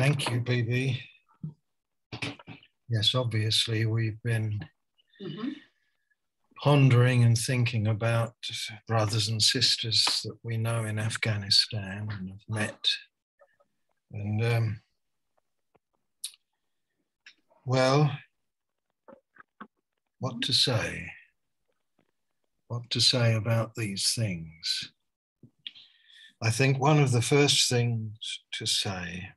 Thank you, Bibi. Yes, obviously we've been pondering and thinking about brothers and sisters that we know in Afghanistan and have met. And well, what to say? What to say about these things? I think one of the first things to say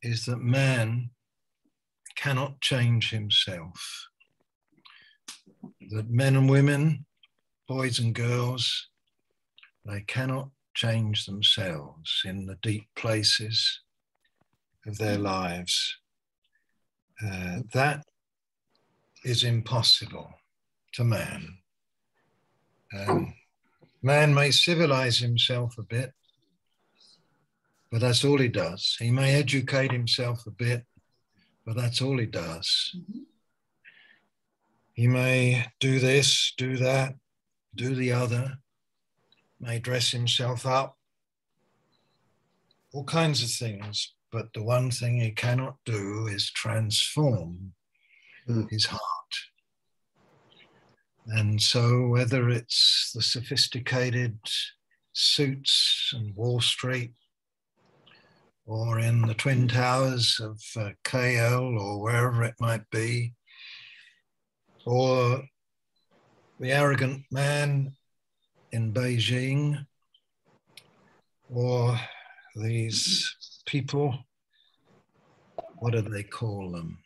is that man cannot change himself. That men and women, boys and girls, they cannot change themselves in the deep places of their lives. That is impossible to man. Man may civilize himself a bit, but that's all he does. He may educate himself a bit, but that's all he does. He may do this, do that, do the other, may dress himself up, all kinds of things, but the one thing he cannot do is transform his heart. And so whether it's the sophisticated suits and Wall Street, or in the Twin Towers of KL or wherever it might be, or the arrogant man in Beijing, or these people, what do they call them?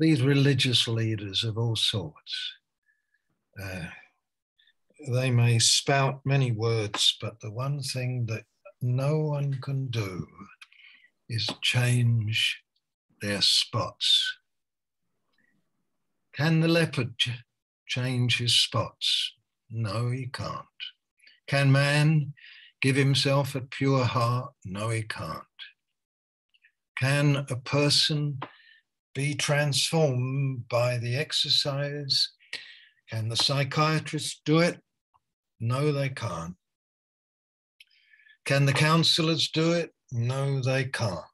These religious leaders of all sorts. They may spout many words, but the one thing that no one can do is change their spots. Can the leopard change his spots? No, he can't. Can man give himself a pure heart? No, he can't. Can a person be transformed by the exercise? Can the psychiatrist do it? No, they can't. Can the counselors do it? No, they can't.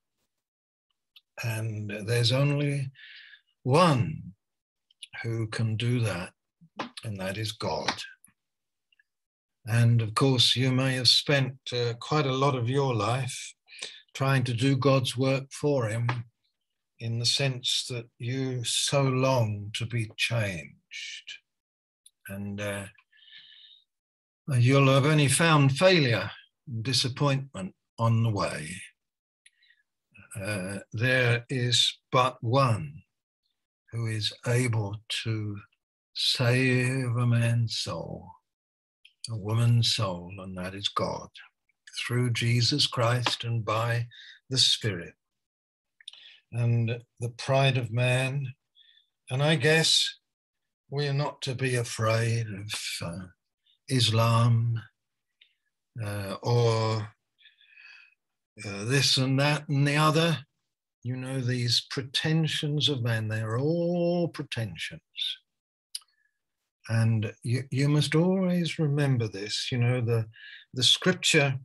And there's only one who can do that, and that is God. And of course, you may have spent quite a lot of your life trying to do God's work for him, in the sense that you so long to be changed. And you'll have only found failure, disappointment on the way. There is but one who is able to save a man's soul, a woman's soul, and that is God, through Jesus Christ and by the Spirit. And the pride of man, and I guess we are not to be afraid of Islam, or this and that and the other. You know, these pretensions of man, they're all pretensions. And you must always remember this. You know, the scripture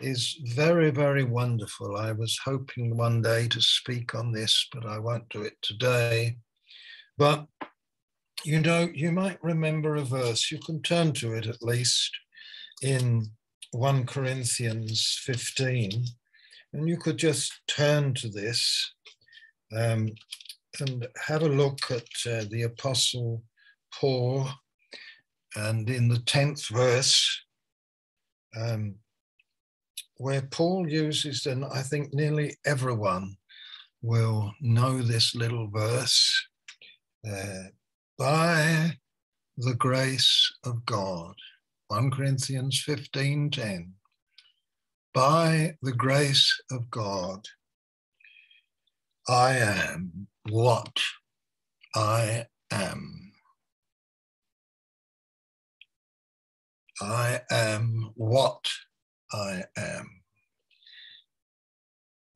is very, very wonderful. I was hoping one day to speak on this, but I won't do it today. But, you know, you might remember a verse. You can turn to it at least in 1 Corinthians 15, and you could just turn to this and have a look at the Apostle Paul, and in the 10th verse, where Paul uses, and I think nearly everyone will know this little verse, by the grace of God. 1 Corinthians 15:10, by the grace of God, I am what I am. I am what I am.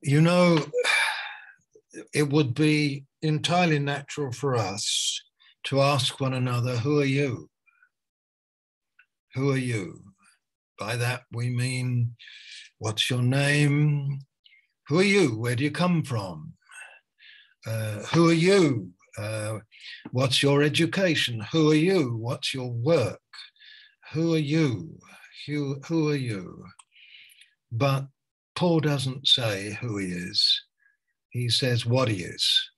You know, it would be entirely natural for us to ask one another, who are you? Who are you? By that we mean, What's your name? Who are you? Where do you come from? Who are you? What's your education? Who are you? What's your work? Who are you? Who are you? But Paul doesn't say who he is. He says what he is.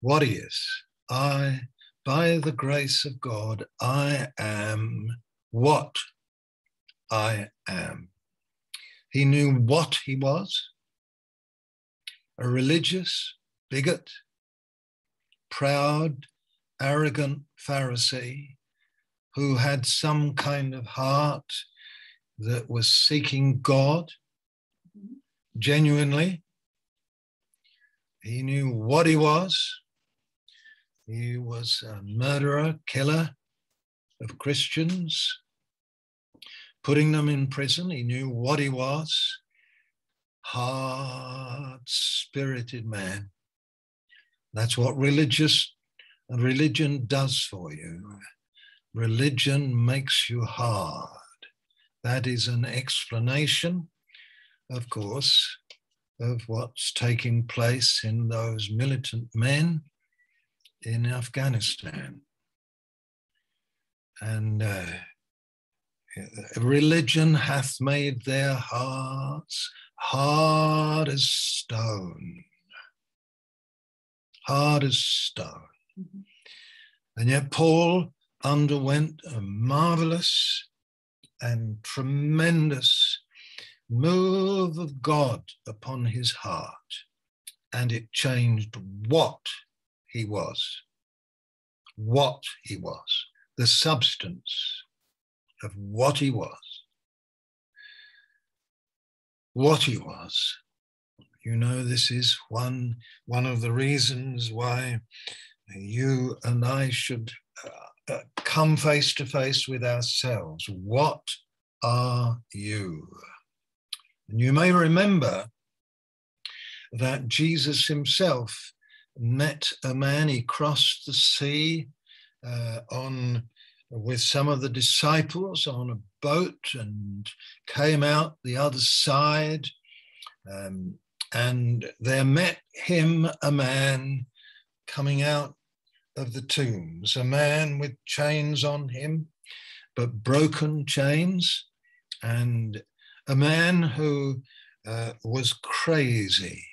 What he is. I, by the grace of God, I am what I am. He knew what he was. A religious bigot, proud, arrogant Pharisee who had some kind of heart that was seeking God genuinely. He knew what he was. He was a murderer, killer of Christians, putting them in prison. He knew what he was. Hard-spirited man. That's what religion does for you. Religion makes you hard. That is an explanation, of course, of what's taking place in those militant men in Afghanistan. And religion hath made their hearts hard as stone. Hard as stone. And yet Paul underwent a marvelous and tremendous move of God upon his heart, and it changed what he was. What he was. The substance of what he was. What he was. You know, this is one of the reasons why you and I should come face to face with ourselves. What are you? And you may remember that Jesus himself met a man. He crossed the sea with some of the disciples on a boat and came out the other side. And there met him a man coming out of the tombs, a man with chains on him, but broken chains, and a man who was crazy.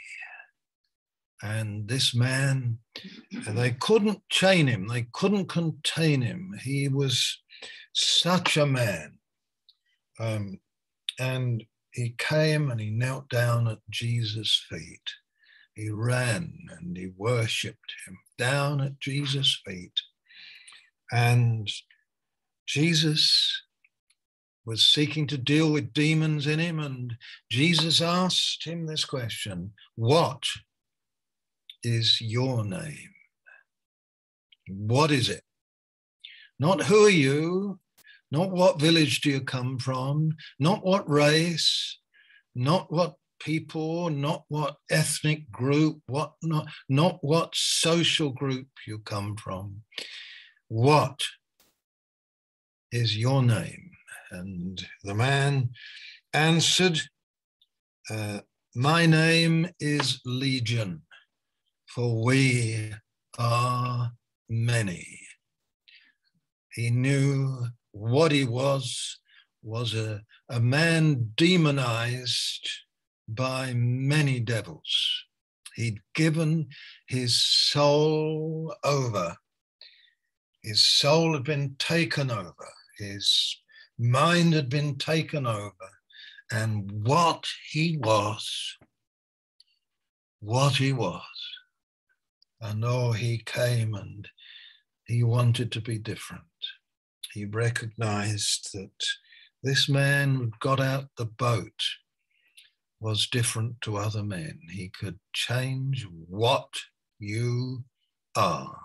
And this man, they couldn't chain him, they couldn't contain him. He was such a man. And he came and he knelt down at Jesus' feet. He ran and he worshipped him down at Jesus' feet. And Jesus was seeking to deal with demons in him. And Jesus asked him this question, what is your name? What is it? Not who are you? Not what village do you come from, not what race, not what people, not what ethnic group, not what social group you come from. What is your name? And the man answered, my name is Legion, for we are many. He knew what he was a man demonized by many devils. He'd given his soul over. His soul had been taken over. His mind had been taken over. And what he was. And oh, he came and he wanted to be different. He recognized that this man who got out the boat was different to other men. He could change what you are.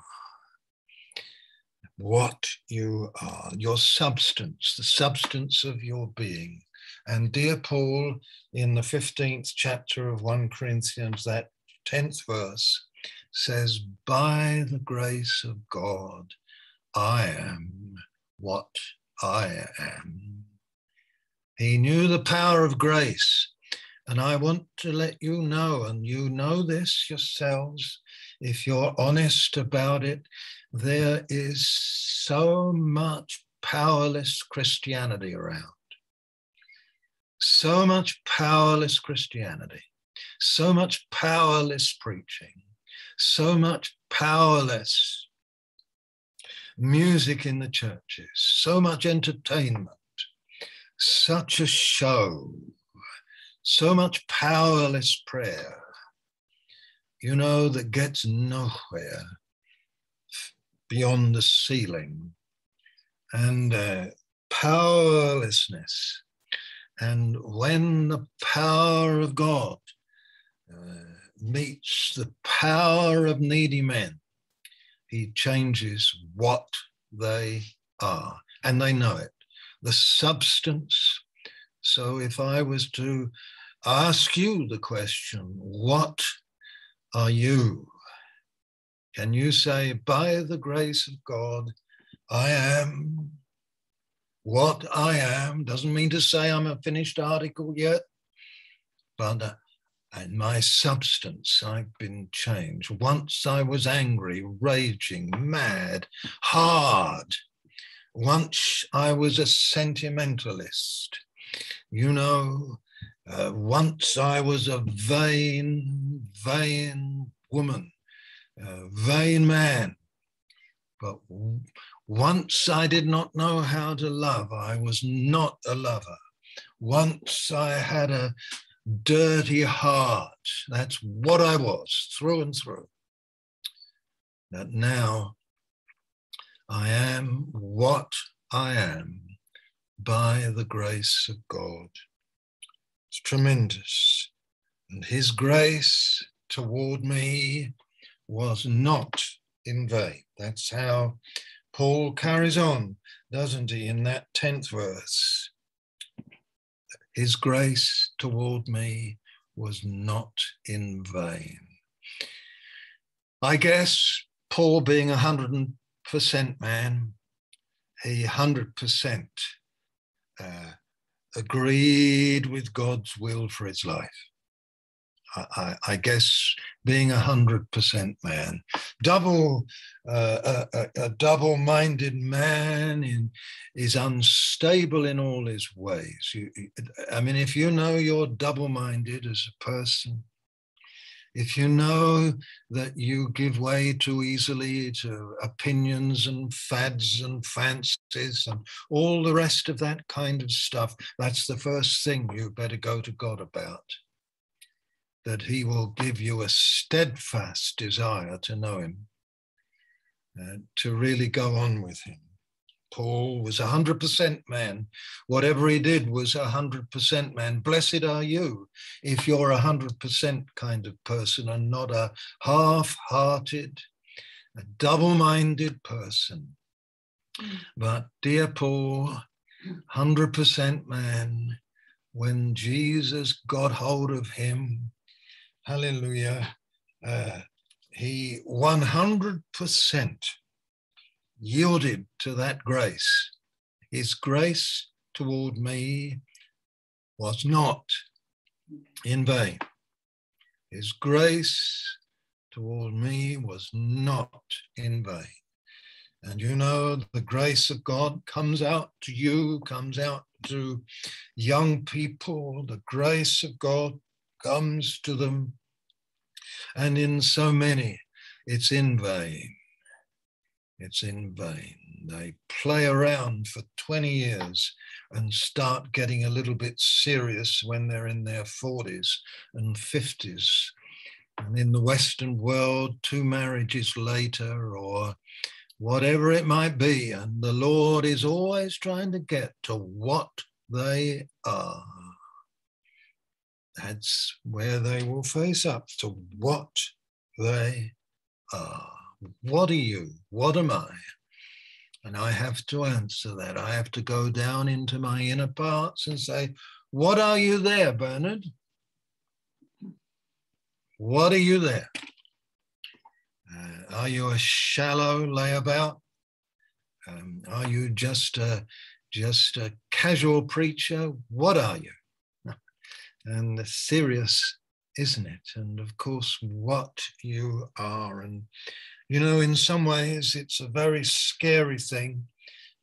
What you are, your substance, the substance of your being. And dear Paul, in the 15th chapter of 1 Corinthians, that 10th verse, says, by the grace of God, I am what I am. He knew the power of grace. And I want to let you know, and you know this yourselves, if you're honest about it, there is so much powerless Christianity around. So much powerless Christianity, so much powerless preaching, so much powerless music in the churches, so much entertainment, such a show, so much powerless prayer, you know, that gets nowhere beyond the ceiling, and powerlessness. And when the power of God meets the power of needy men, he changes what they are, and they know it. The substance. So if I was to ask you the question, what are you? Can you say, by the grace of God, I am what I am? Doesn't mean to say I'm a finished article yet, but and my substance, I've been changed. Once I was angry, raging, mad, hard. Once I was a sentimentalist. You know, once I was a vain woman, vain man. But once I did not know how to love, I was not a lover. Once I had a dirty heart, that's what I was, through and through. But now I am what I am by the grace of God. It's tremendous. And his grace toward me was not in vain. That's how Paul carries on, doesn't he, in that 10th verse. His grace toward me was not in vain. I guess Paul, being 100% man, he 100% agreed with God's will for his life. I guess being 100% man, a double-minded man is unstable in all his ways. I mean, if you know you're double-minded as a person, if you know that you give way too easily to opinions and fads and fancies and all the rest of that kind of stuff, that's the first thing you better go to God about. That he will give you a steadfast desire to know him, to really go on with him. Paul was 100% man. Whatever he did was 100% man. Blessed are you if you're 100% kind of person and not a half-hearted, a double-minded person. But dear Paul, 100% man, when Jesus got hold of him, hallelujah, he 100% yielded to that grace. His grace toward me was not in vain. His grace toward me was not in vain. And you know, the grace of God comes out to you, comes out to young people. The grace of God comes to them. And in so many, it's in vain. It's in vain. They play around for 20 years and start getting a little bit serious when they're in their 40s and 50s. And in the Western world, 2 marriages later, or whatever it might be, and the Lord is always trying to get to what they are. That's where they will face up to what they are. What are you? What am I? And I have to answer that. I have to go down into my inner parts and say, what are you there, Bernard? What are you there? Are you a shallow layabout? Are you just just a casual preacher? What are you? And it's serious, isn't it? And of course, what you are. And, you know, in some ways, it's a very scary thing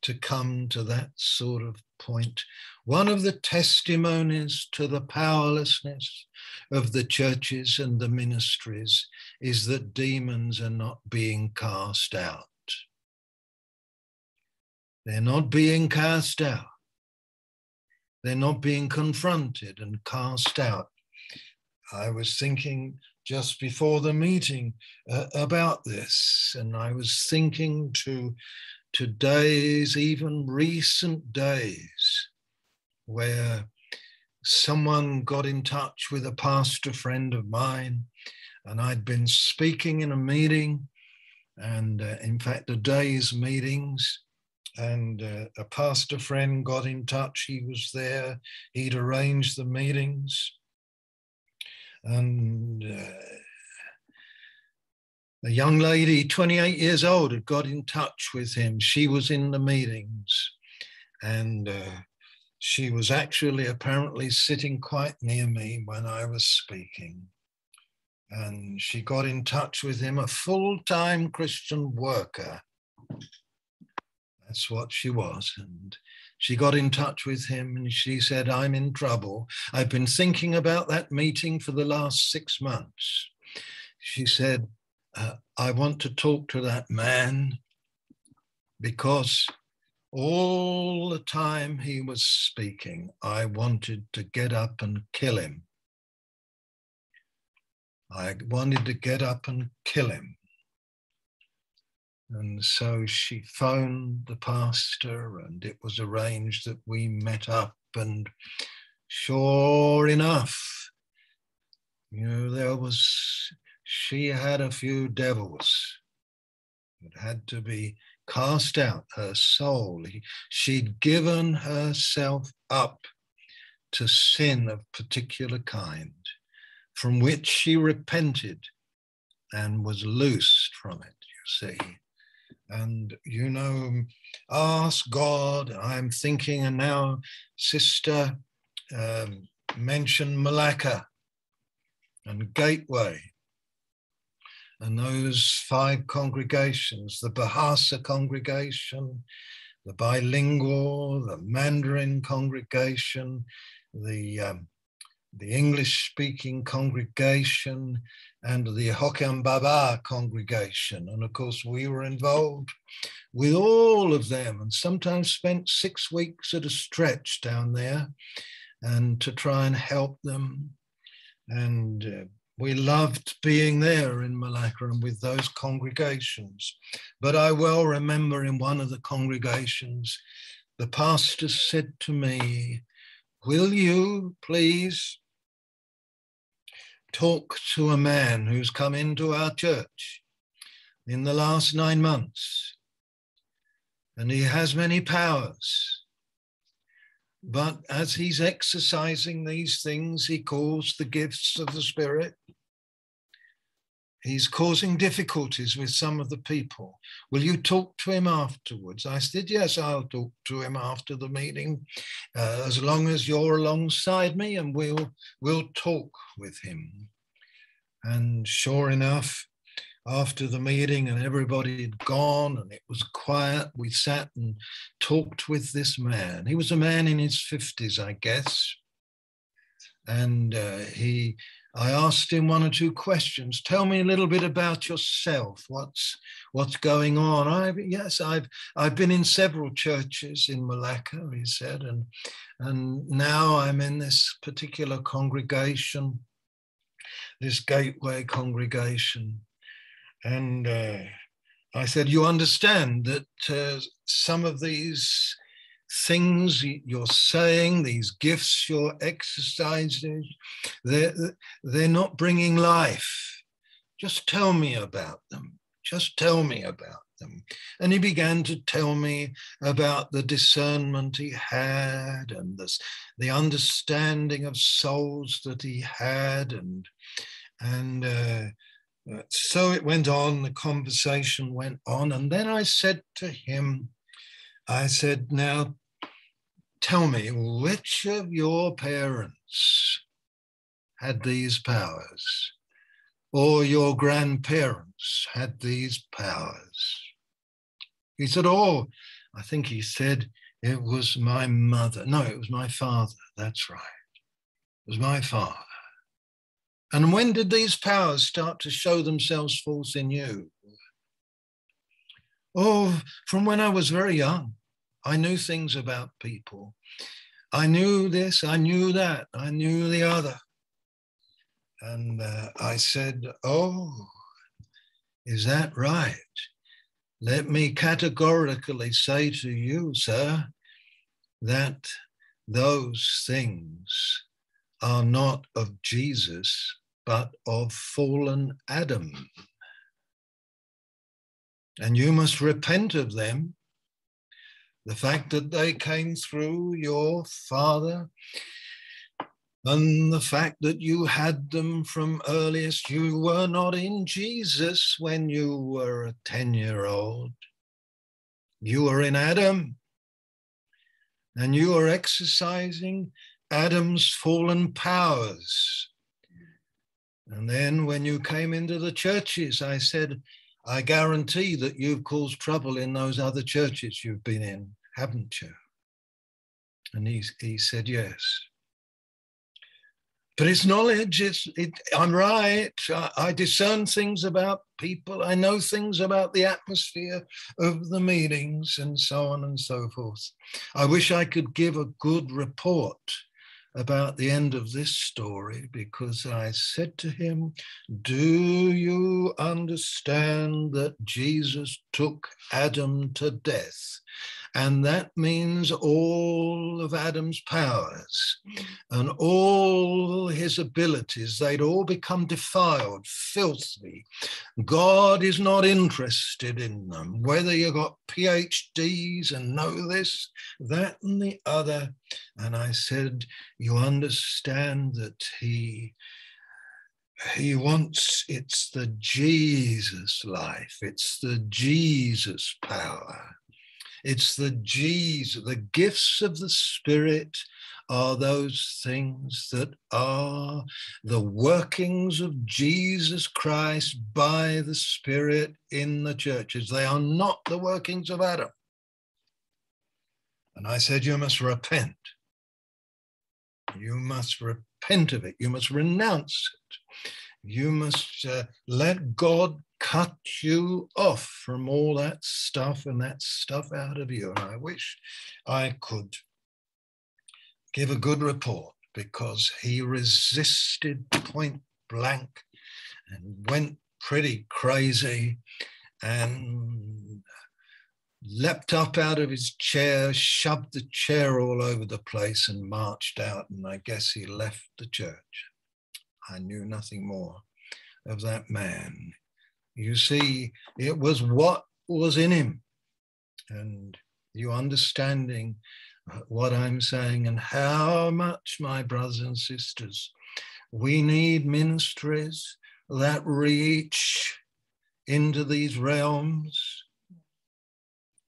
to come to that sort of point. One of the testimonies to the powerlessness of the churches and the ministries is that demons are not being cast out. They're not being cast out. They're not being confronted and cast out. I was thinking just before the meeting about this, and I was thinking to today's, even recent days, where someone got in touch with a pastor friend of mine, and I'd been speaking in a meeting, and in fact, a day's meetings, and a pastor friend got in touch. He was there, he'd arranged the meetings, and a young lady, 28 years old, had got in touch with him. She was in the meetings, and she was actually apparently sitting quite near me when I was speaking. And she got in touch with him, a full-time Christian worker. That's what she was. And she got in touch with him and she said, "I'm in trouble. I've been thinking about that meeting for the last 6 months." She said, "I want to talk to that man because all the time he was speaking, I wanted to get up and kill him. I wanted to get up and kill him." And so she phoned the pastor and it was arranged that we met up, and sure enough, you know, she had a few devils that had to be cast out, her soul. She'd given herself up to sin of particular kind, from which she repented and was loosed from it, you see. And, you know, ask God. I'm thinking, and now sister mentioned Malacca and Gateway, and those 5 congregations, the Bahasa congregation, the bilingual, the Mandarin congregation, the English-speaking congregation, and the Hockam Baba congregation. And of course, we were involved with all of them, and sometimes spent 6 weeks at a stretch down there, and to try and help them. And we loved being there in Malacca and with those congregations. But I well remember in one of the congregations, the pastor said to me, "Will you please talk to a man who's come into our church in the last 9 months? And he has many powers. But as he's exercising these things, he calls the gifts of the Spirit. He's causing difficulties with some of the people. Will you talk to him afterwards?" I said, "Yes, I'll talk to him after the meeting, as long as you're alongside me, and we'll talk with him." And sure enough, after the meeting and everybody had gone and it was quiet, we sat and talked with this man. He was a man in his 50s, I guess. And I asked him one or two questions. "Tell me a little bit about yourself. What's going on?" Yes, I've been in several churches in Malacca," he said, and now I'm in this particular congregation, this Gateway congregation." And I said, "You understand that some of these things you're saying, these gifts you're exercising, they're not bringing life. Just tell me about them. Just tell me about them." And he began to tell me about the discernment he had, and the understanding of souls that he had, and so it went on, the conversation went on. And then I said to him, "Now, Tell me, which of your parents had these powers, or your grandparents had these powers? He said, oh, I think he said it was my mother. No, it was my father. That's right. It was my father. And when did these powers start to show themselves forth in you? Oh, from when I was very young. I knew things about people. I knew this, I knew that, I knew the other. And I said, oh, is that right? Let me categorically say to you, sir, that those things are not of Jesus, but of fallen Adam. And you must repent of them. The fact that they came through your father, and the fact that you had them from earliest, you were not in Jesus when you were a 10-year-old. You were in Adam, and you were exercising Adam's fallen powers. And then when you came into the churches, I said, I guarantee that you've caused trouble in those other churches you've been in, haven't you? And he said, yes. But it's knowledge, I'm right. I discern things about people. I know things about the atmosphere of the meetings and so on and so forth. I wish I could give a good report about the end of this story, because I said to him, do you understand that Jesus took Adam to death? And that means all of Adam's powers and all his abilities, they'd all become defiled, filthy. God is not interested in them. Whether you got PhDs and know this, that and the other. And I said, you understand that he wants, it's the Jesus life, it's the Jesus power. It's the Jesus, the gifts of the Spirit are those things that are the workings of Jesus Christ by the Spirit in the churches. They are not the workings of Adam. And I said, you must repent. You must repent of it. You must renounce it. You must let God cut you off from all that stuff and that stuff out of you. And I wish I could give a good report, because he resisted point blank and went pretty crazy and leapt up out of his chair, shoved the chair all over the place and marched out. And I guess he left the church. I knew nothing more of that man. You see, it was what was in him. And you understanding what I'm saying and how much, my brothers and sisters, we need ministries that reach into these realms,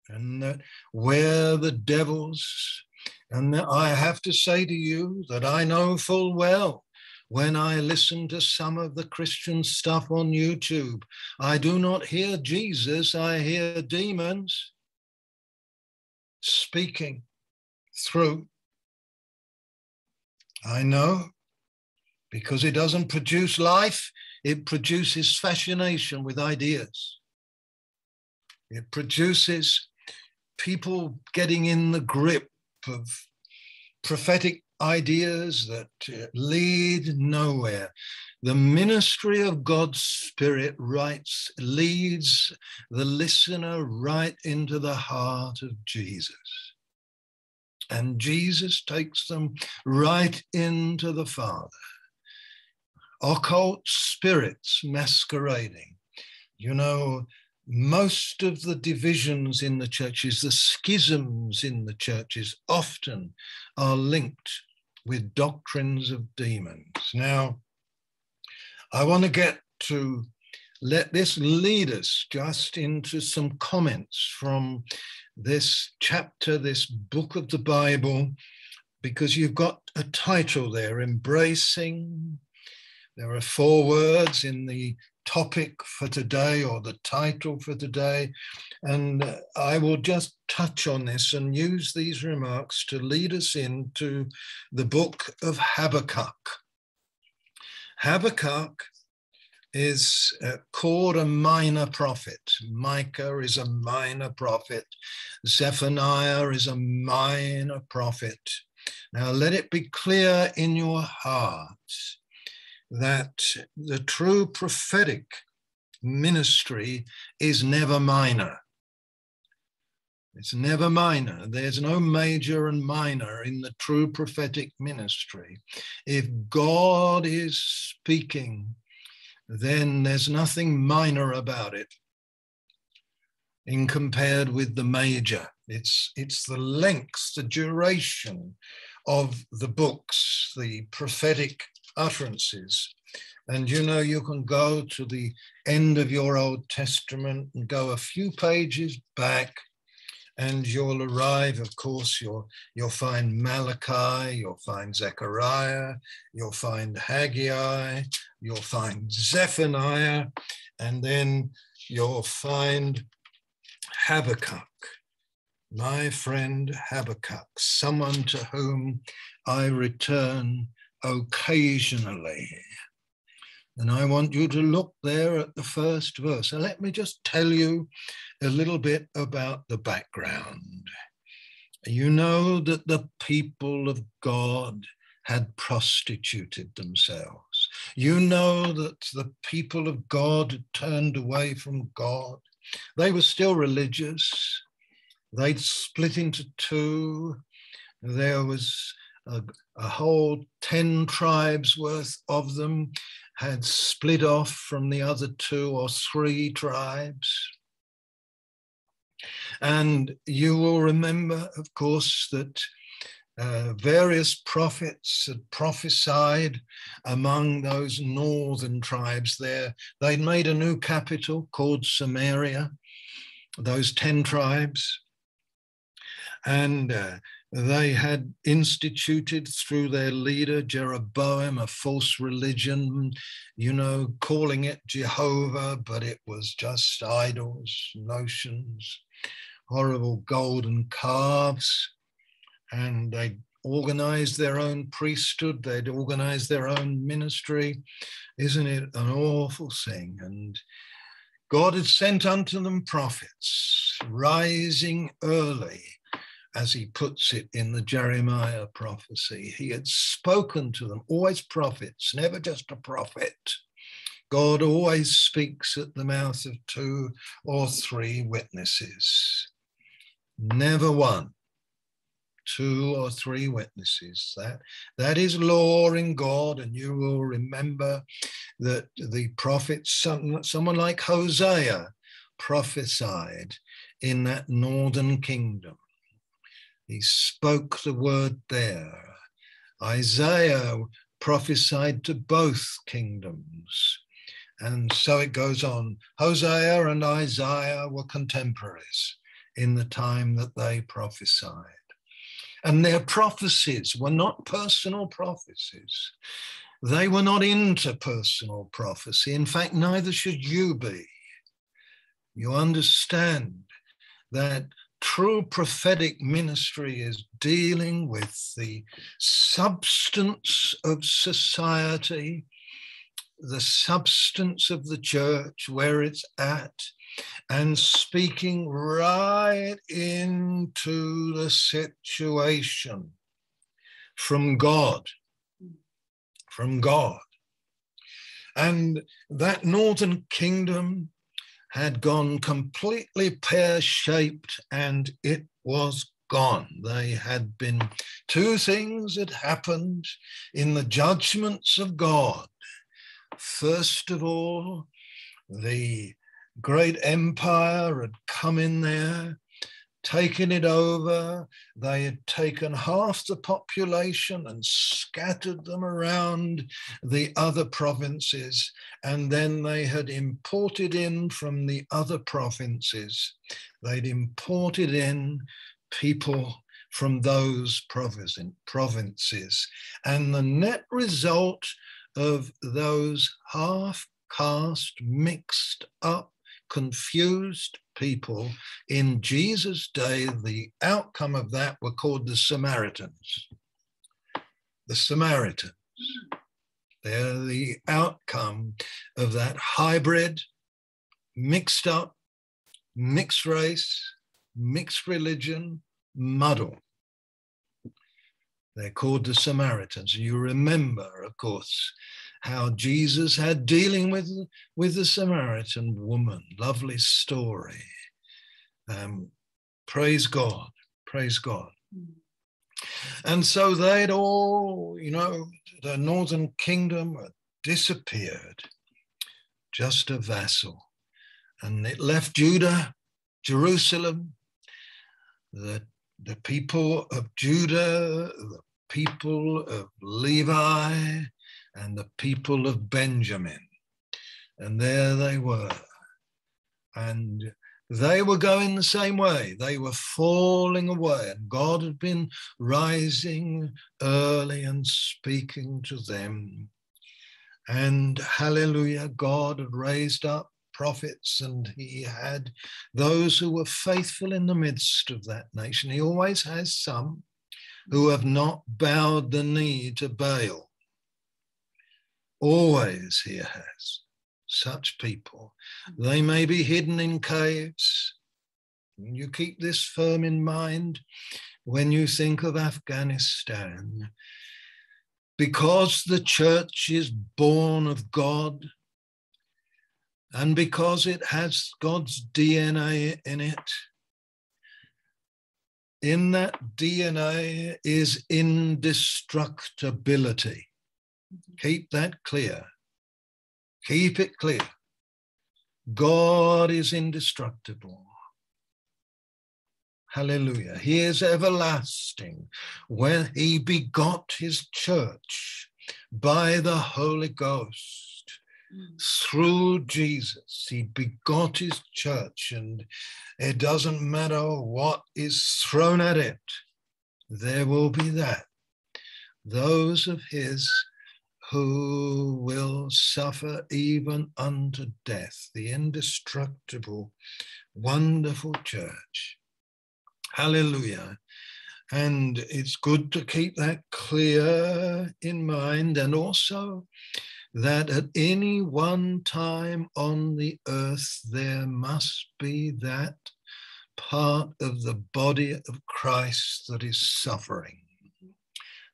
and that where the devils, and I have to say to you that I know full well, when I listen to some of the Christian stuff on YouTube, I do not hear Jesus, I hear demons speaking through. I know, because it doesn't produce life, it produces fascination with ideas. It produces people getting in the grip of prophetic ideas that lead nowhere. The ministry of God's Spirit leads the listener right into the heart of Jesus. And Jesus takes them right into the Father. Occult spirits masquerading. You know, most of the divisions in the churches, the schisms in the churches, often are linked with doctrines of demons. Now, I want to get to, let this lead us just into some comments from this chapter, this book of the Bible, because you've got a title there, Embracing. There are four words in the topic for today, or the title for today, and I will just touch on this and use these remarks to lead us into the book of Habakkuk. Habakkuk is called a minor prophet. Micah is a minor prophet. Zephaniah is a minor prophet. Now let it be clear in your hearts that the true prophetic ministry is never minor. It's never minor. There's no major and minor in the true prophetic ministry. If God is speaking, then there's nothing minor about it in compared with the major. It's the length, the duration of the books, the prophetic utterances. And you know, you can go to the end of your Old Testament and go a few pages back, and you'll arrive, of course, you'll find Malachi, you'll find Zechariah, you'll find Haggai, you'll find Zephaniah, and then you'll find Habakkuk. My friend Habakkuk, someone to whom I return occasionally. And I want you to look there at the first verse. And let me just tell you a little bit about the background. You know that the people of God had prostituted themselves. You know that the people of God had turned away from God. They were still religious. They'd split into two. There was a whole 10 tribes worth of them had split off from the other 2 or 3 tribes. And you will remember, of course, that various prophets had prophesied among those northern tribes there. They'd made a new capital called Samaria, those 10 tribes. And they had instituted through their leader, Jeroboam, a false religion, you know, calling it Jehovah, but it was just idols, notions, horrible golden calves. And they organized their own priesthood. They'd organized their own ministry. Isn't it an awful thing? And God had sent unto them prophets, rising early, as he puts it in the Jeremiah prophecy. He had spoken to them, always prophets, never just a prophet. God always speaks at the mouth of 2 or 3 witnesses, never one. 2 or 3 witnesses. That is law in God, and you will remember that the prophets, someone like Hosea prophesied in that northern kingdom. He spoke the word there. Isaiah prophesied to both kingdoms. And so it goes on. Hosea and Isaiah were contemporaries in the time that they prophesied. And their prophecies were not personal prophecies. They were not into personal prophecy. In fact, neither should you be. You understand that true prophetic ministry is dealing with the substance of society, the substance of the church, where it's at, and speaking right into the situation from God. And that northern kingdom had gone completely pear-shaped, and it was gone. They had been, 2 things had happened in the judgments of God. First of all, the great empire had come in there, taken it over. They had taken half the population and scattered them around the other provinces. And then they had imported in from the other provinces They'd imported in people from those provinces. And the net result of those half-caste, mixed-up, confused people in Jesus' day, the outcome of that were called the Samaritans. The Samaritans. They're the outcome of that hybrid, mixed-up, mixed race, mixed religion, muddle. They're called the Samaritans. You remember, of course, how Jesus had dealing with the Samaritan woman. Lovely story. Praise God. Praise God. And so they'd all, you know, the northern kingdom disappeared. Just a vassal. And it left Judah, Jerusalem, the people of Judah, the people of Levi, and the people of Benjamin. And there they were. And they were going the same way. They were falling away. And God had been rising early and speaking to them. And hallelujah, God had raised up prophets, and he had those who were faithful in the midst of that nation. He always has some who have not bowed the knee to Baal. Always he has such people. They may be hidden in caves. You keep this firm in mind when you think of Afghanistan, because the church is born of God, and because it has God's DNA in it, in that DNA is indestructibility. Keep that clear. Keep it clear. God is indestructible. Hallelujah. He is everlasting. When he begot his church by the Holy Ghost, through Jesus, he begot his church, and it doesn't matter what is thrown at it, there will be that. Those of his who will suffer even unto death, the indestructible, wonderful church. Hallelujah. And it's good to keep that clear in mind, and also that at any one time on the earth, there must be that part of the body of Christ that is suffering.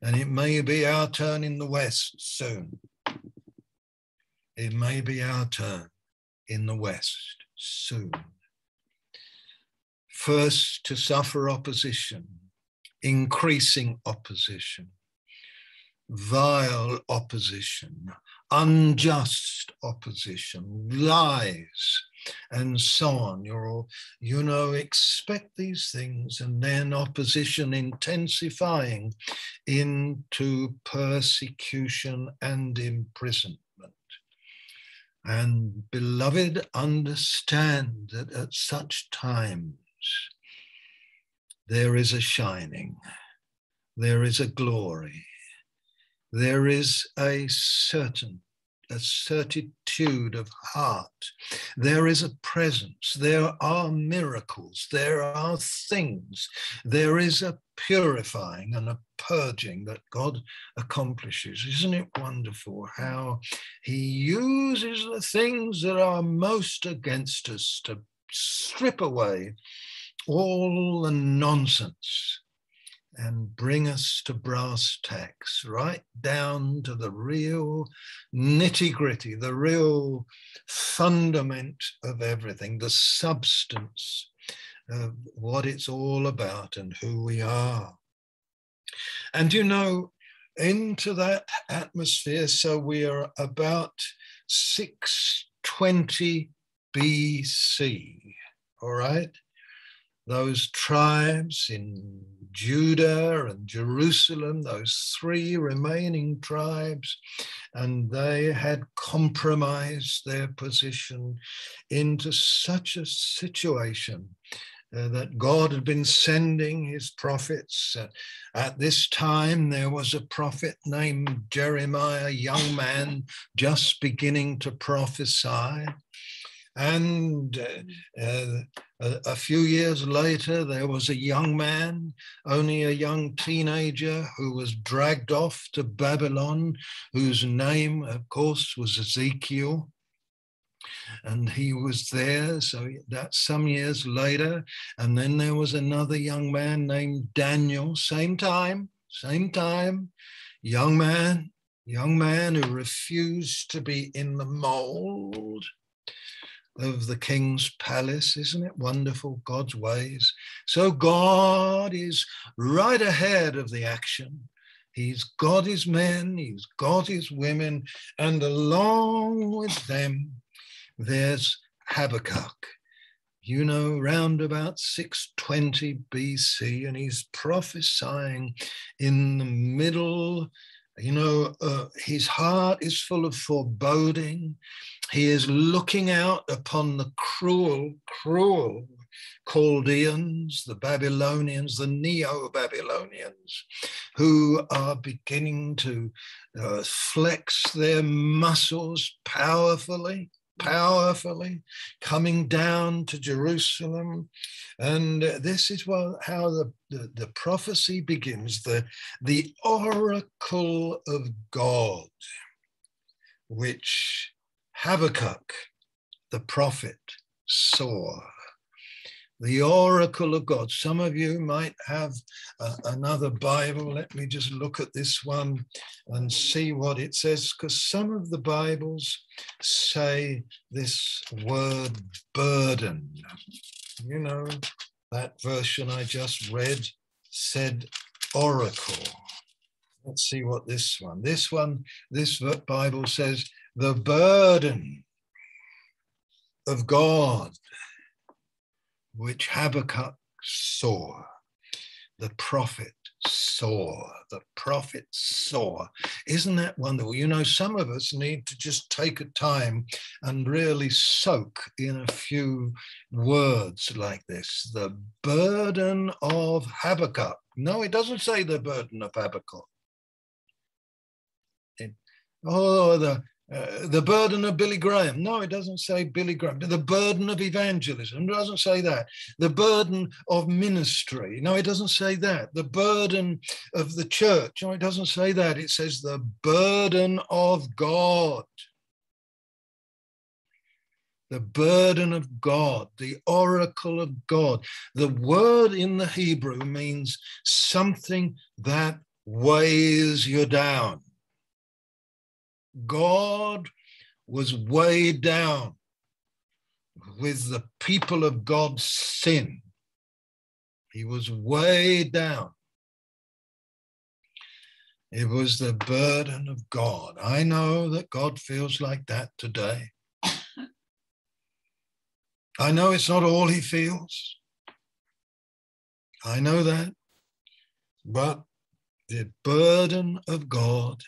And it may be our turn in the West soon. It may be our turn in the West soon. First, to suffer opposition, increasing opposition, vile opposition, unjust opposition, lies, and so on. You're all, you know, expect these things, and then opposition intensifying into persecution and imprisonment. And beloved, understand that at such times there is a shining, there is a glory, there is a certitude of heart. There is a presence. There are miracles. There are things. There is a purifying and a purging that God accomplishes. Isn't it wonderful how he uses the things that are most against us to strip away all the nonsense and bring us to brass tacks, right down to the real nitty-gritty, the real fundament of everything, the substance of what it's all about and who we are. And you know, into that atmosphere, so we are about 620 BC, all right? Those tribes in Judah and Jerusalem, those three remaining tribes, and they had compromised their position into such a situation that God had been sending his prophets. At this time, there was a prophet named Jeremiah, a young man just beginning to prophesy. And a few years later, there was a young man, only a young teenager, who was dragged off to Babylon, whose name, of course, was Ezekiel. And he was there, so that's some years later. And then there was another young man named Daniel, same time, young man who refused to be in the mold of the king's palace. Isn't it wonderful, God's ways? So God is right ahead of the action. He's got his men, he's got his women, and along with them, there's Habakkuk, you know, round about 620 BC, and he's prophesying in the middle. You know, his heart is full of foreboding. He is looking out upon the cruel Chaldeans, the Babylonians, the Neo-Babylonians, who are beginning to flex their muscles powerfully, coming down to Jerusalem. And this is how the prophecy begins, the oracle of God, which Habakkuk, the prophet, saw. The oracle of God. Some of you might have another Bible. Let me just look at this one and see what it says, because some of the Bibles say this word burden. You know, that version I just read said oracle. Let's see what this Bible says, the burden of God, which Habakkuk saw, the prophet saw. Isn't that wonderful? You know, some of us need to just take a time and really soak in a few words like this. The burden of Habakkuk. No, it doesn't say the burden of Habakkuk. The burden of Billy Graham. No, it doesn't say Billy Graham. The burden of evangelism. It doesn't say that. The burden of ministry. No, it doesn't say that. The burden of the church. No, it doesn't say that. It says the burden of God. The burden of God. The oracle of God. The word in the Hebrew means something that weighs you down. God was weighed down with the people of God's sin. He was weighed down. It was the burden of God. I know that God feels like that today. I know it's not all he feels. I know that. But the burden of God,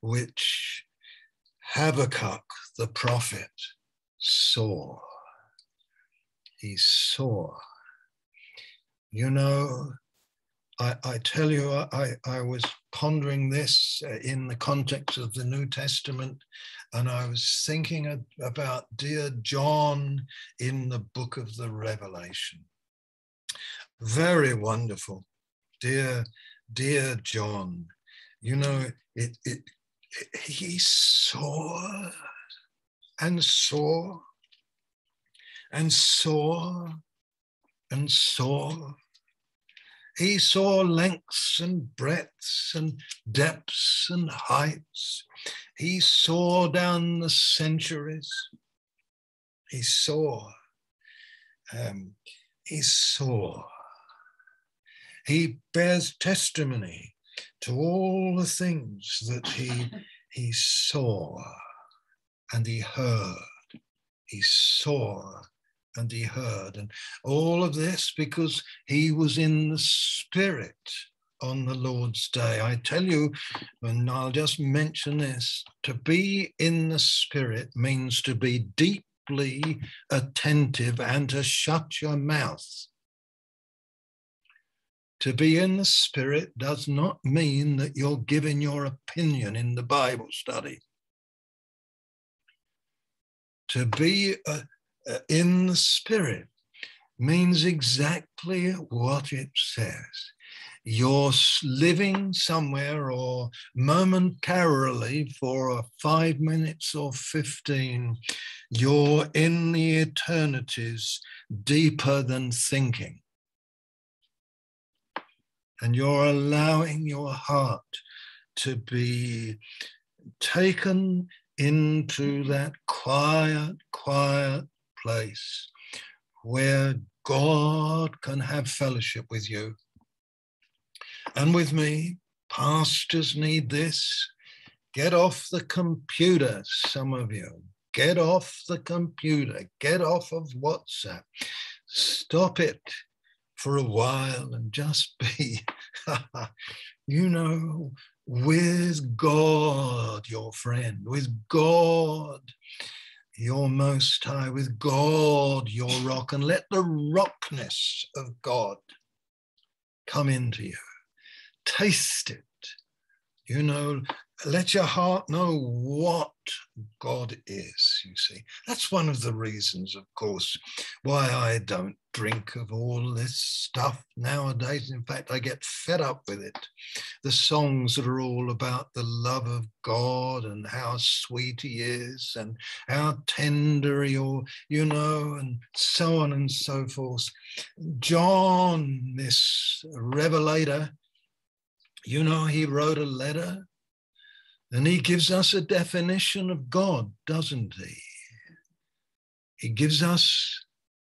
which Habakkuk, the prophet, saw. He saw. You know, I tell you, I was pondering this in the context of the New Testament, and I was thinking about dear John in the book of the Revelation. Very wonderful, dear John. You know, he saw and saw and saw and saw. He saw lengths and breadths and depths and heights. He saw down the centuries. He saw. He saw. He bears testimony to all the things that he saw and he heard. He saw and he heard. And all of this because he was in the Spirit on the Lord's day. I tell you, and I'll just mention this, to be in the Spirit means to be deeply attentive and to shut your mouth To be in the Spirit does not mean that you're giving your opinion in the Bible study. To be in the Spirit means exactly what it says. You're living somewhere or momentarily for 5 minutes or 15. You're in the eternities deeper than thinking. And you're allowing your heart to be taken into that quiet, quiet place where God can have fellowship with you and with me. Pastors need this. Get off the computer, some of you. Get off the computer. Get off of WhatsApp. Stop it for a while and just be, you know, with God, your friend, with God, your Most High, with God, your rock, and let the rockness of God come into you. Taste it. You know, let your heart know what God is, you see. That's one of the reasons, of course, why I don't drink of all this stuff nowadays. In fact, I get fed up with it. The songs that are all about the love of God and how sweet he is and how tender he is, you know, and so on and so forth. John, this revelator, you know, he wrote a letter. And he gives us a definition of God, doesn't he? He gives us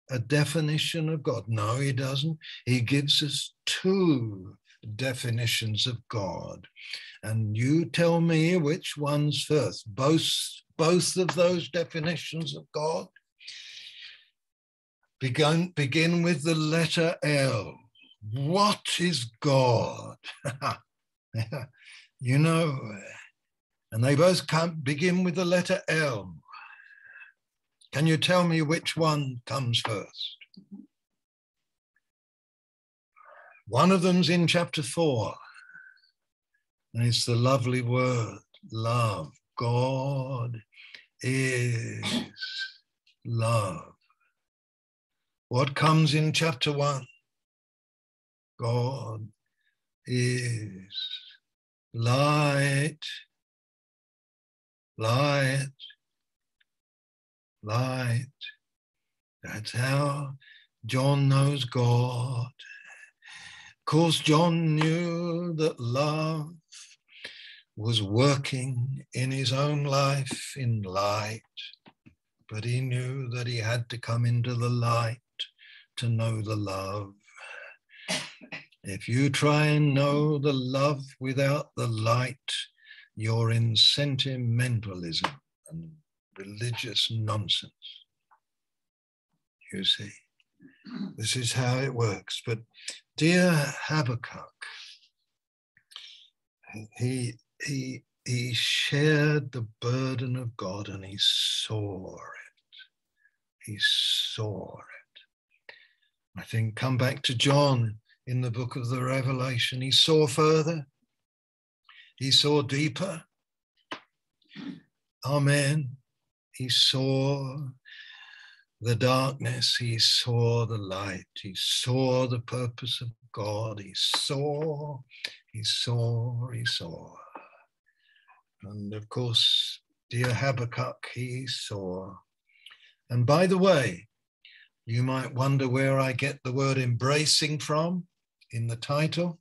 a definition of God. No, he doesn't. He gives us two definitions of God. And you tell me which one's first. Both of those definitions of God begin with the letter L. What is God? You know. And they both begin with the letter L. Can you tell me which one comes first? One of them's in chapter 4. And it's the lovely word, love. God is love. What comes in chapter 1? God is light. Light, light. That's how John knows God. Of course, John knew that love was working in his own life in light, but he knew that he had to come into the light to know the love. If you try and know the love without the light, you're in sentimentalism and religious nonsense. You see, this is how it works. But dear Habakkuk, he shared the burden of God and he saw it. He saw it. I think, come back to John in the book of the Revelation. He saw further. He saw deeper. Amen. He saw the darkness. He saw the light. He saw the purpose of God. He saw. And of course, dear Habakkuk, he saw. And by the way, you might wonder where I get the word embracing from in the title.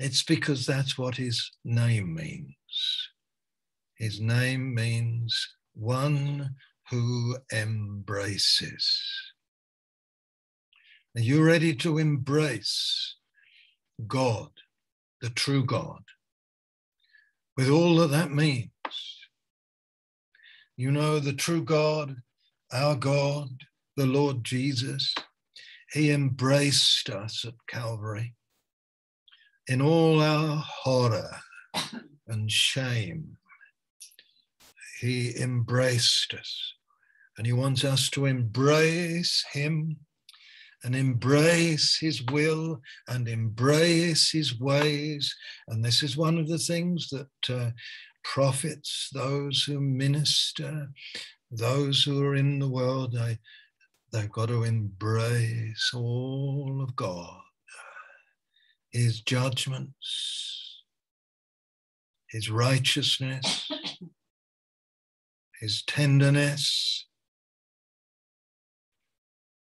It's because that's what his name means. His name means one who embraces. Are you ready to embrace God, the true God, with all that that means? You know, the true God, our God, the Lord Jesus, he embraced us at Calvary. In all our horror and shame, he embraced us. And he wants us to embrace him and embrace his will and embrace his ways. And this is one of the things that prophets, those who minister, those who are in the world, they've got to embrace all of God, his judgments, his righteousness, his tenderness.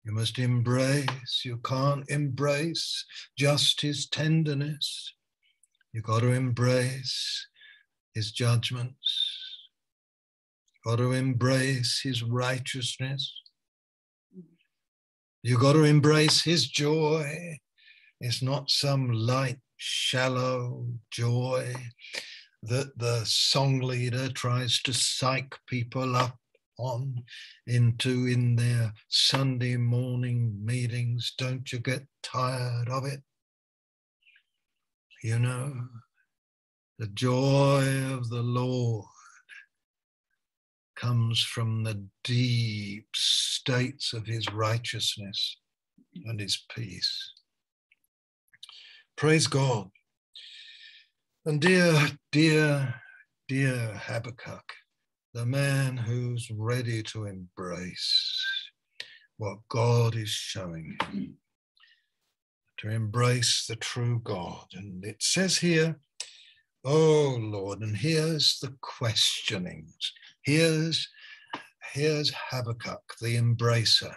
You must embrace. You can't embrace just his tenderness. You've got to embrace his judgments. You've got to embrace his righteousness. You've got to embrace his joy. It's not some light, shallow joy that the song leader tries to psych people up on into in their Sunday morning meetings. Don't you get tired of it? You know, the joy of the Lord comes from the deep states of his righteousness and his peace. Praise God. And dear Habakkuk, the man who's ready to embrace what God is showing him, to embrace the true God. And it says here, oh Lord, and here's the questionings. Here's Habakkuk, the embracer,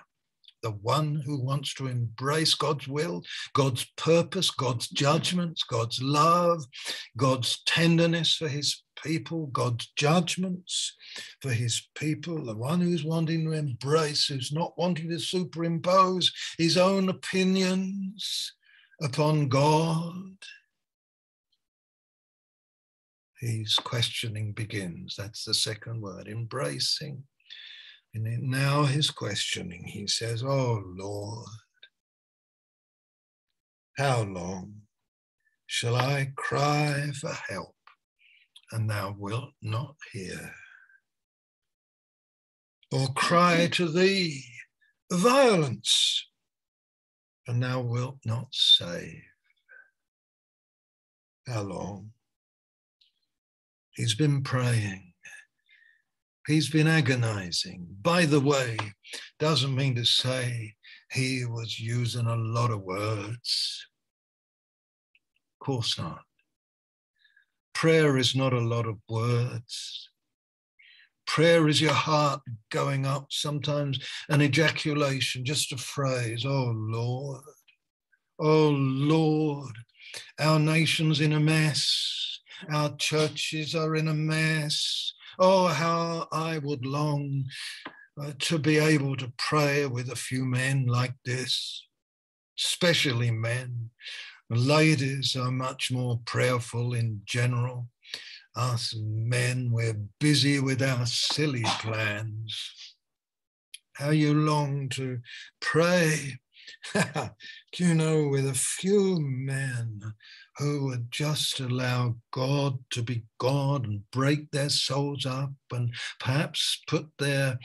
the one who wants to embrace God's will, God's purpose, God's judgments, God's love, God's tenderness for his people, God's judgments for his people, the one who's wanting to embrace, who's not wanting to superimpose his own opinions upon God. His questioning begins. That's the second word, embracing. And now his questioning, he says, oh Lord, how long shall I cry for help and thou wilt not hear? Or cry to thee violence and thou wilt not save? How long? He's been praying. He's been agonizing. By the way, doesn't mean to say he was using a lot of words. Of course not. Prayer is not a lot of words. Prayer is your heart going up, sometimes an ejaculation, just a phrase, oh Lord, our nation's in a mess, our churches are in a mess. Oh, how I would long to be able to pray with a few men like this, especially men. Ladies are much more prayerful in general. Us men, we're busy with our silly plans. How you long to pray, you know, with a few men who would just allow God to be God and break their souls up and perhaps put their,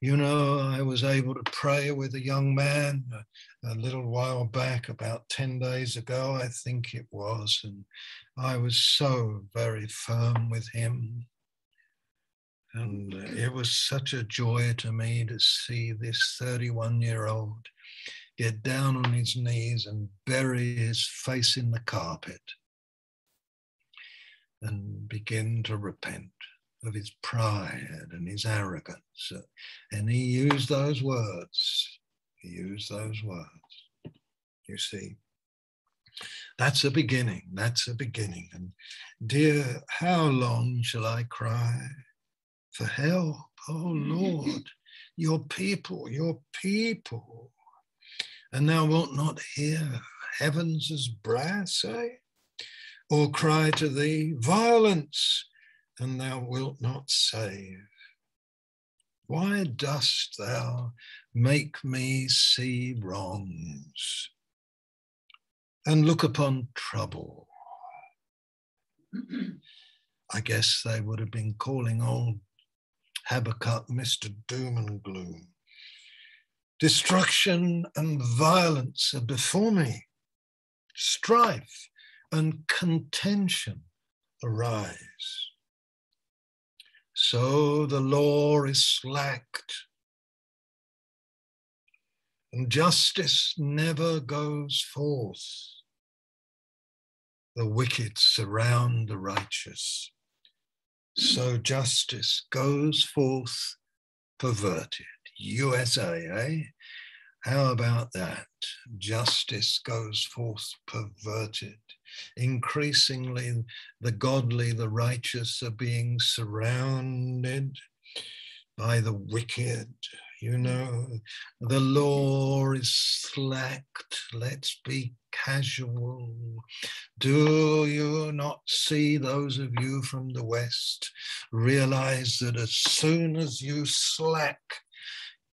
you know, I was able to pray with a young man a little while back, about 10 days ago, I think it was, and I was so very firm with him. And it was such a joy to me to see this 31-year-old get down on his knees and bury his face in the carpet and begin to repent of his pride and his arrogance. And he used those words. He used those words. You see, that's a beginning. That's a beginning. And dear, how long shall I cry for help? Oh, Lord, your people, and thou wilt not hear, heavens as brass, or cry to thee, violence, and thou wilt not save. Why dost thou make me see wrongs and look upon trouble? I guess they would have been calling old Habakkuk Mr. Doom and Gloom. Destruction and violence are before me. Strife and contention arise. So the law is slacked, and justice never goes forth. The wicked surround the righteous, so justice goes forth perverted. USA, eh? How about that? Justice goes forth perverted. Increasingly, the godly, the righteous are being surrounded by the wicked. You know, the law is slacked. Let's be casual. Do you not see, those of you from the West, realize that as soon as you slack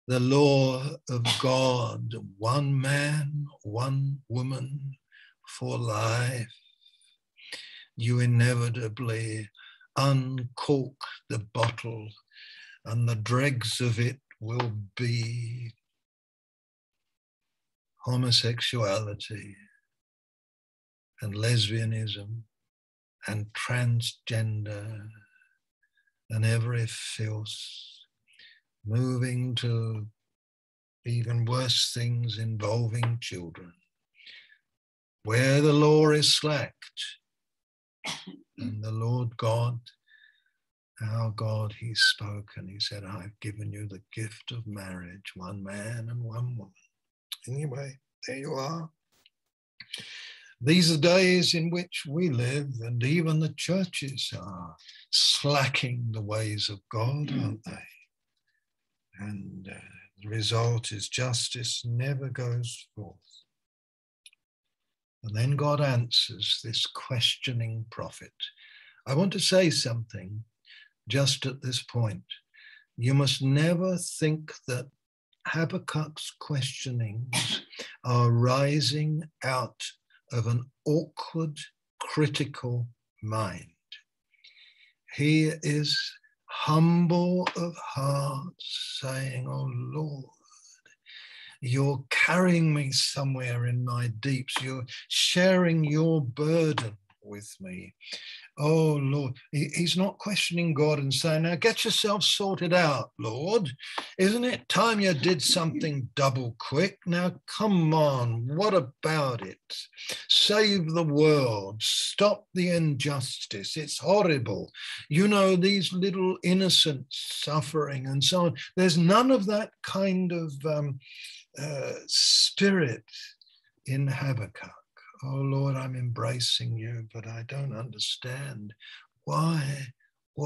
the law of God, one man, one woman for life, you inevitably uncork the bottle, and the dregs of it will be homosexuality and lesbianism and transgender and every filth, moving to even worse things involving children. Where the law is slacked, and the Lord God, our God, he spoke and he said, I've given you the gift of marriage, one man and one woman. Anyway, there you are. These are days in which we live, and even the churches are slacking the ways of God, aren't they? And the result is justice never goes forth. And then God answers this questioning prophet. I want to say something just at this point. You must never think that Habakkuk's questionings are rising out of an awkward, critical mind. He is humble of heart, saying, oh Lord, you're carrying me somewhere in my deeps. You're sharing your burden with me. Oh Lord, he's not questioning God and saying, now get yourself sorted out, Lord. Isn't it time you did something double quick? Now come on, what about it? Save the world, stop the injustice, it's horrible. You know, these little innocents suffering and so on. There's none of that kind of spirit in Habakkuk. Oh Lord, I'm embracing you, but I don't understand why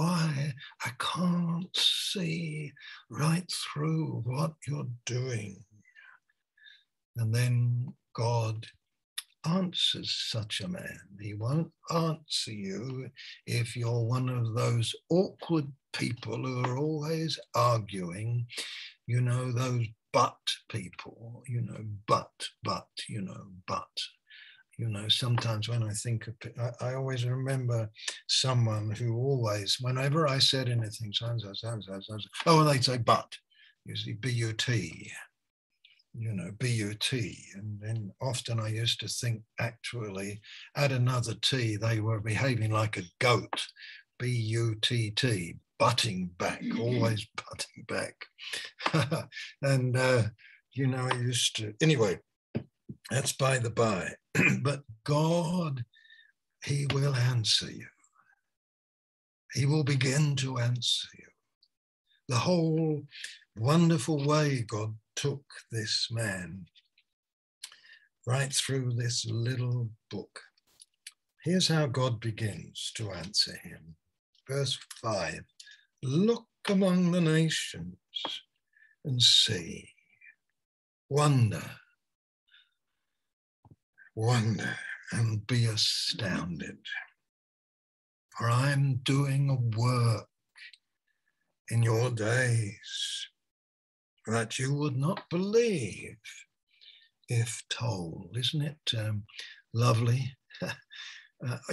I can't see right through what you're doing. And then God answers such a man. He won't answer you if you're one of those awkward people who are always arguing, you know, those but people, you know, but, you know, but. You know, sometimes when I think of it, I always remember someone who always, whenever I said anything, oh, they'd say, but, you see, B-U-T, you know, B-U-T. And then often I used to think, actually, add another T, they were behaving like a goat, B-U-T-T, butting back, always butting back. And, you know, I used to, anyway, that's by the by. But God, he will answer you. He will begin to answer you. The whole wonderful way God took this man right through this little book. Here's how God begins to answer him. Verse 5, look among the nations and see, wonder and be astounded, for I'm doing a work in your days that you would not believe if told. Isn't it lovely?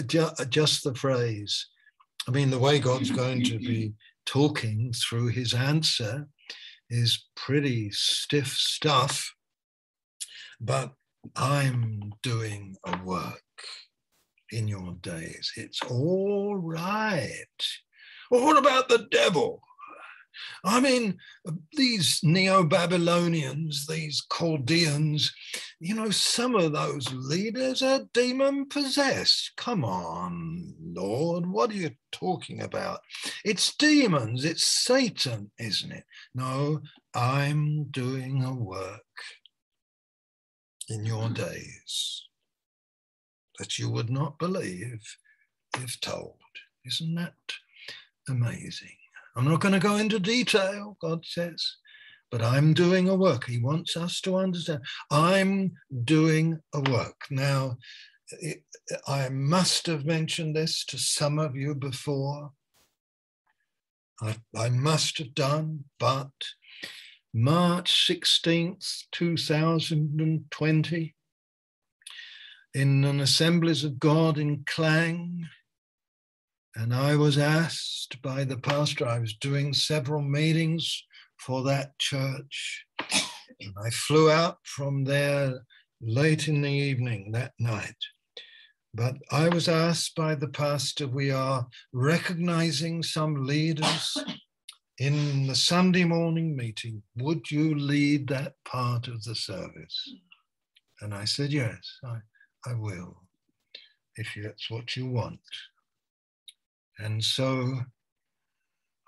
Just the phrase. I mean, the way God's going to be talking through his answer is pretty stiff stuff, but I'm doing a work in your days. It's all right. Well, what about the devil? I mean, these Neo-Babylonians, these Chaldeans, you know, some of those leaders are demon-possessed. Come on, Lord, what are you talking about? It's demons, it's Satan, isn't it? No, I'm doing a work in your days that you would not believe if told. Isn't that amazing? I'm not going to go into detail, God says, but I'm doing a work. He wants us to understand. I'm doing a work. Now, I must have mentioned this to some of you before. I must have done, but March 16th, 2020, in an Assemblies of God in Klang, and I was asked by the pastor, I was doing several meetings for that church. And I flew out from there late in the evening that night. But I was asked by the pastor, we are recognizing some leaders in the Sunday morning meeting. Would you lead that part of the service? And I said, yes, I will, if that's what you want. And so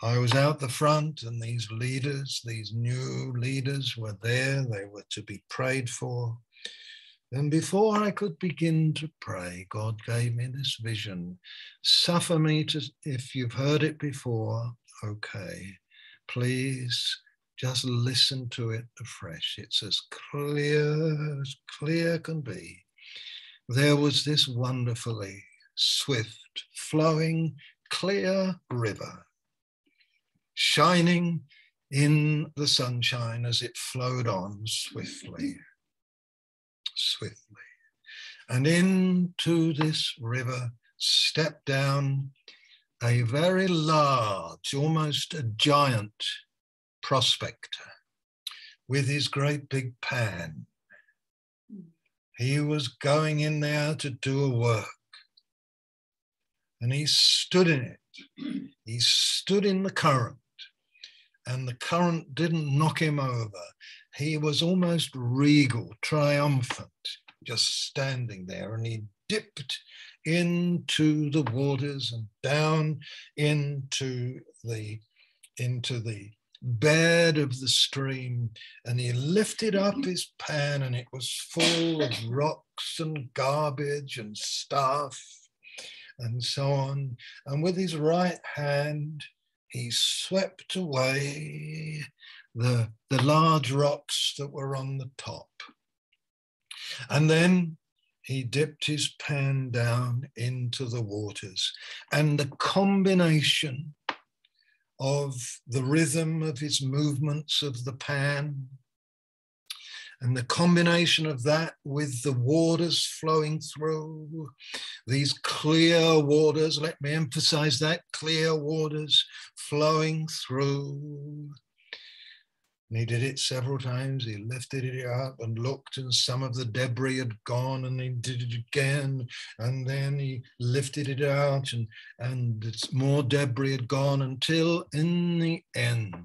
I was out the front, and these leaders, these new leaders were there. They were to be prayed for. And before I could begin to pray, God gave me this vision. Suffer me to, if you've heard it before, okay, please just listen to it afresh. It's as clear can be. There was this wonderfully swift, flowing, clear river, shining in the sunshine as it flowed on swiftly, swiftly. And into this river stepped down a very large, almost a giant prospector with his great big pan. He was going in there to do a work. And he stood in it. He stood in the current, and the current didn't knock him over. He was almost regal, triumphant, just standing there. And he dipped into the waters and down into the bed of the stream, and he lifted up his pan, and it was full of rocks and garbage and stuff, and so on. And with his right hand, he swept away the large rocks that were on the top. And then he dipped his pan down into the waters. And the combination of the rhythm of his movements of the pan, and the combination of that with the waters flowing through, these clear waters, let me emphasize that, clear waters flowing through. And he did it several times. He lifted it up and looked, and some of the debris had gone, and he did it again. And then he lifted it out, and it's more debris had gone, until in the end,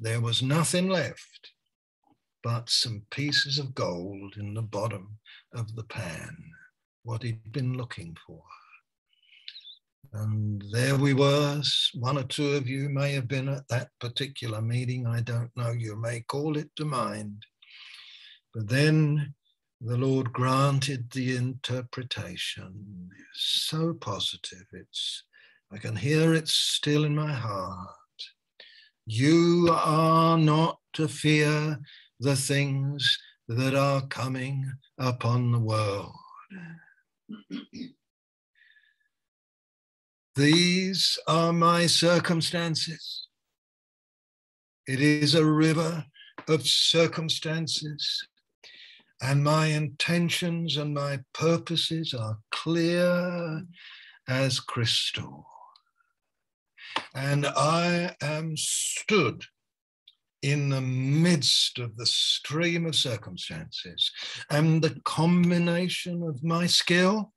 there was nothing left but some pieces of gold in the bottom of the pan, what he'd been looking for. And there we were. One or two of you may have been at that particular meeting. I don't know. You may call it to mind. But then the Lord granted the interpretation. It's so positive. I can hear it still in my heart. You are not to fear the things that are coming upon the world. These are my circumstances. It is a river of circumstances, and my intentions and my purposes are clear as crystal. And I am stood in the midst of the stream of circumstances, and the combination of my skill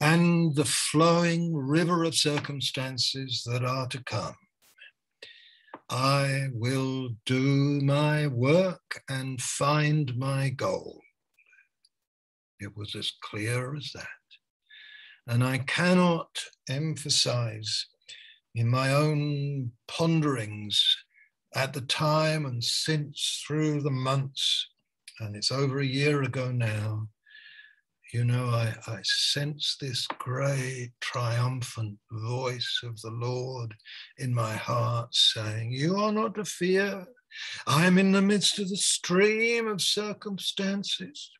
and the flowing river of circumstances that are to come, I will do my work and find my goal. It was as clear as that. And I cannot emphasize in my own ponderings at the time and since through the months, and it's over a year ago now, you know, I sense this great triumphant voice of the Lord in my heart saying, you are not to fear. I am in the midst of the stream of circumstances.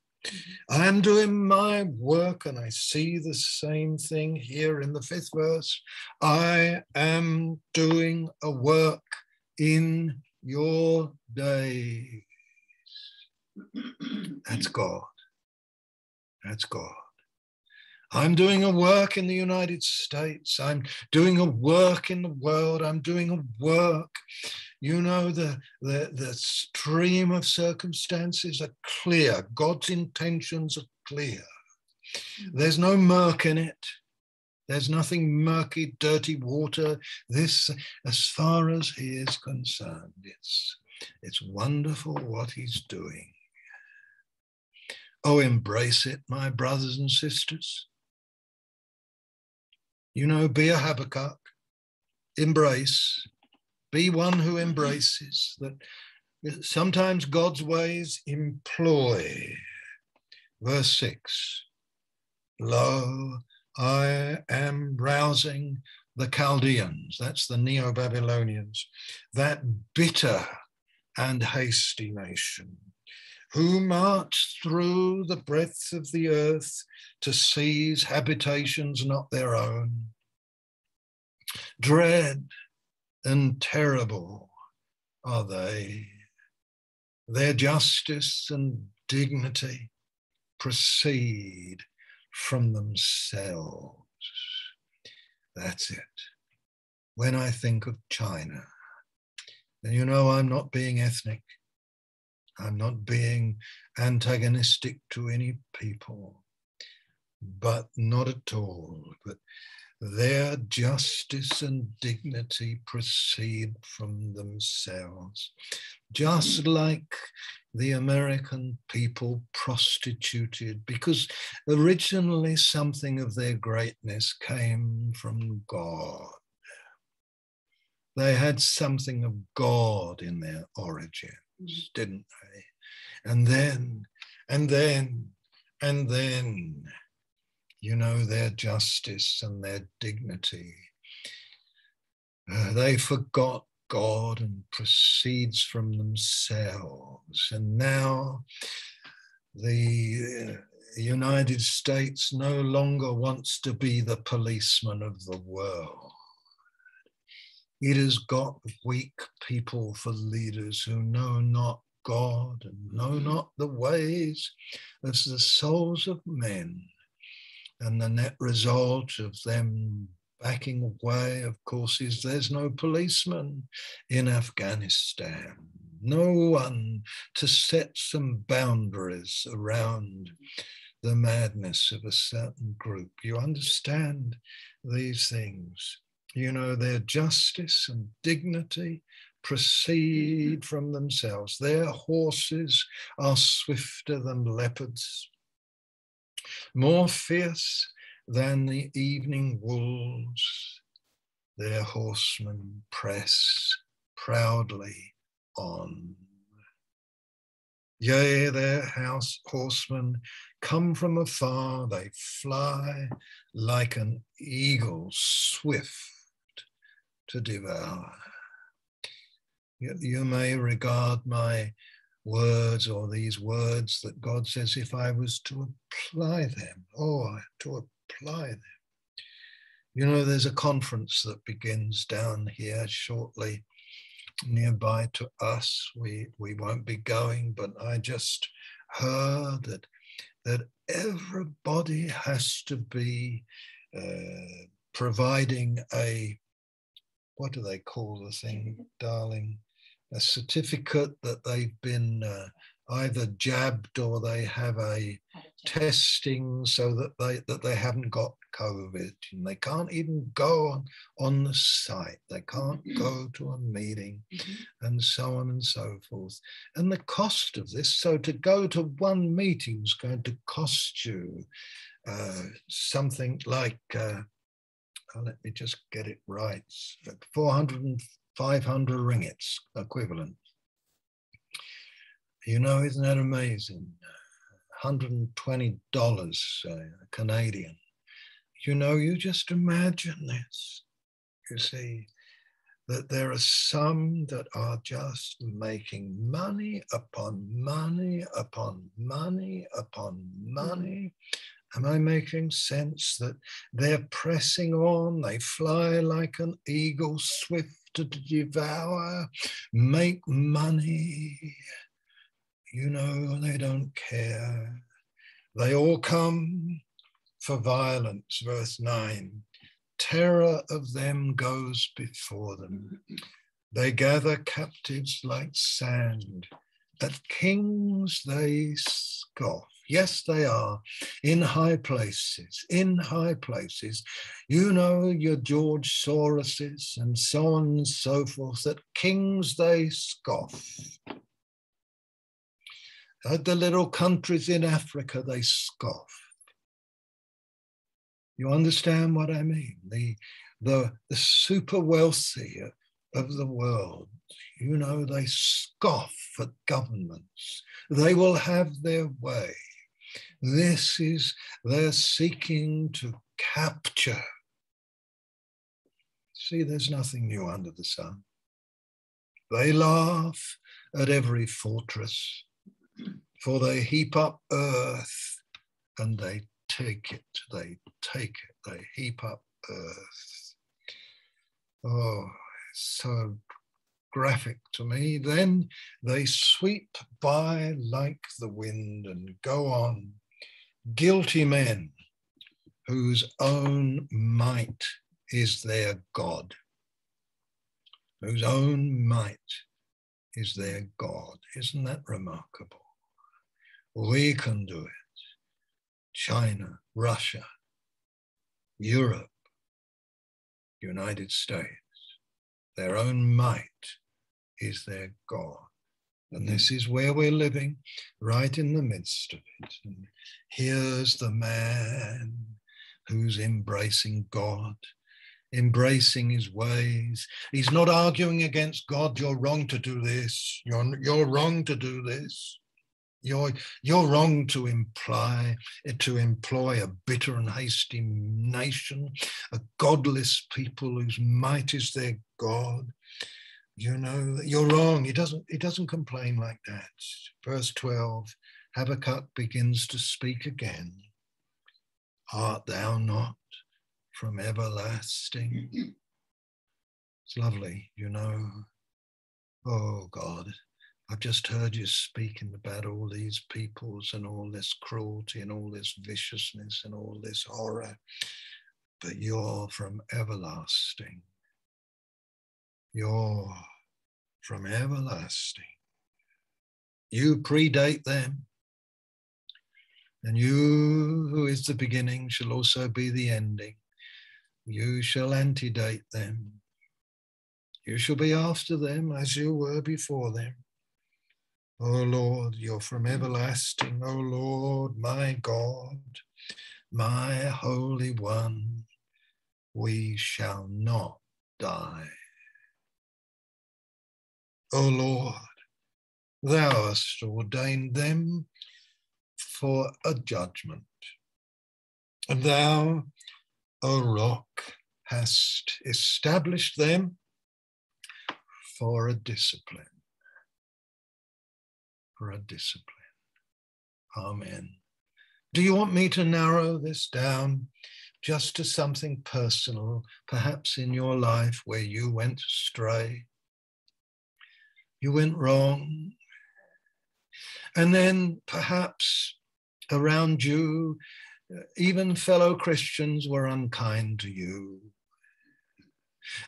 I am doing my work, and I see the same thing here in the 5th verse. I am doing a work in your days. That's God. That's God. I'm doing a work in the United States. I'm doing a work in the world. I'm doing a work. You know, the stream of circumstances are clear. God's intentions are clear. There's no murk in it. There's nothing murky, dirty water. This, as far as he is concerned, it's wonderful what he's doing. Oh, embrace it, my brothers and sisters. You know, be a Habakkuk, embrace, be one who embraces that sometimes God's ways employ. Verse 6, lo, I am rousing the Chaldeans, that's the Neo-Babylonians, that bitter and hasty nation, who marched through the breadth of the earth to seize habitations not their own. Dread and terrible are they. Their justice and dignity proceed from themselves. That's it. When I think of China, and you know I'm not being ethnic, I'm not being antagonistic to any people, but not at all. But their justice and dignity proceed from themselves, just like the American people prostituted, because originally something of their greatness came from God. They had something of God in their origin, didn't they? And then, you know, their justice and their dignity. They forgot God and proceeds from themselves. And now the United States no longer wants to be the policeman of the world. It has got weak people for leaders who know not God and know not the ways of the souls of men. And the net result of them backing away, of course, is there's no policeman in Afghanistan. No one to set some boundaries around the madness of a certain group. You understand these things. You know, their justice and dignity proceed from themselves. Their horses are swifter than leopards, more fierce than the evening wolves. Their horsemen press proudly on. Yea, their horsemen come from afar. They fly like an eagle, swift to devour. You may regard my words, or these words that God says, if I was to apply them, You know, there's a conference that begins down here shortly, nearby to us. We won't be going, but I just heard that everybody has to be providing a what do they call the thing, darling? A certificate that they've been either jabbed or they have a testing so that they haven't got COVID, and they can't even go on the site, they can't go to a meeting, and so on and so forth. And the cost of this, so to go to one meeting is going to cost you something like, let me just get it right, 400 and 500 ringgits equivalent. You know, isn't that amazing? $120 Canadian. You know, you just imagine this. You see, that there are some that are just making money upon money upon money upon money. Am I making sense? That they're pressing on, they fly like an eagle swift to devour, make money. You know, they don't care. They all come for violence, verse 9. Terror of them goes before them. They gather captives like sand. At kings they scoff. Yes, they are, in high places, you know, your George Soroses and so on and so forth, that kings they scoff. At the little countries in Africa, they scoff. You understand what I mean? The super wealthy of the world, you know, they scoff at governments. They will have their way. This is, they're seeking to capture. See, there's nothing new under the sun. They laugh at every fortress, for they heap up earth and they take it, they take it, they heap up earth. Oh, it's so graphic to me. Then they sweep by like the wind and go on. Guilty men whose own might is their God. Whose own might is their God. Isn't that remarkable? We can do it. China, Russia, Europe, United States. Their own might is their God. And this is where we're living, right in the midst of it. And here's the man who's embracing God, embracing his ways. He's not arguing against God, you're wrong to do this, you're wrong to do this. You're wrong to employ a bitter and hasty nation, a godless people whose might is their God. You know, you're wrong. He doesn't complain like that. Verse 12, Habakkuk begins to speak again. Art thou not from everlasting? It's lovely, you know. Oh God, I've just heard you speaking about all these peoples and all this cruelty and all this viciousness and all this horror, but you're from everlasting. You're from everlasting. You predate them, and you who is the beginning shall also be the ending. You shall antedate them. You shall be after them as you were before them. O Lord, you're from everlasting. O Lord, my God, my Holy One, we shall not die. O Lord, thou hast ordained them for a judgment. And thou, O Rock, hast established them for a discipline. A discipline. Amen. Do you want me to narrow this down just to something personal, perhaps in your life where you went astray? You went wrong. And then perhaps around you, even fellow Christians were unkind to you.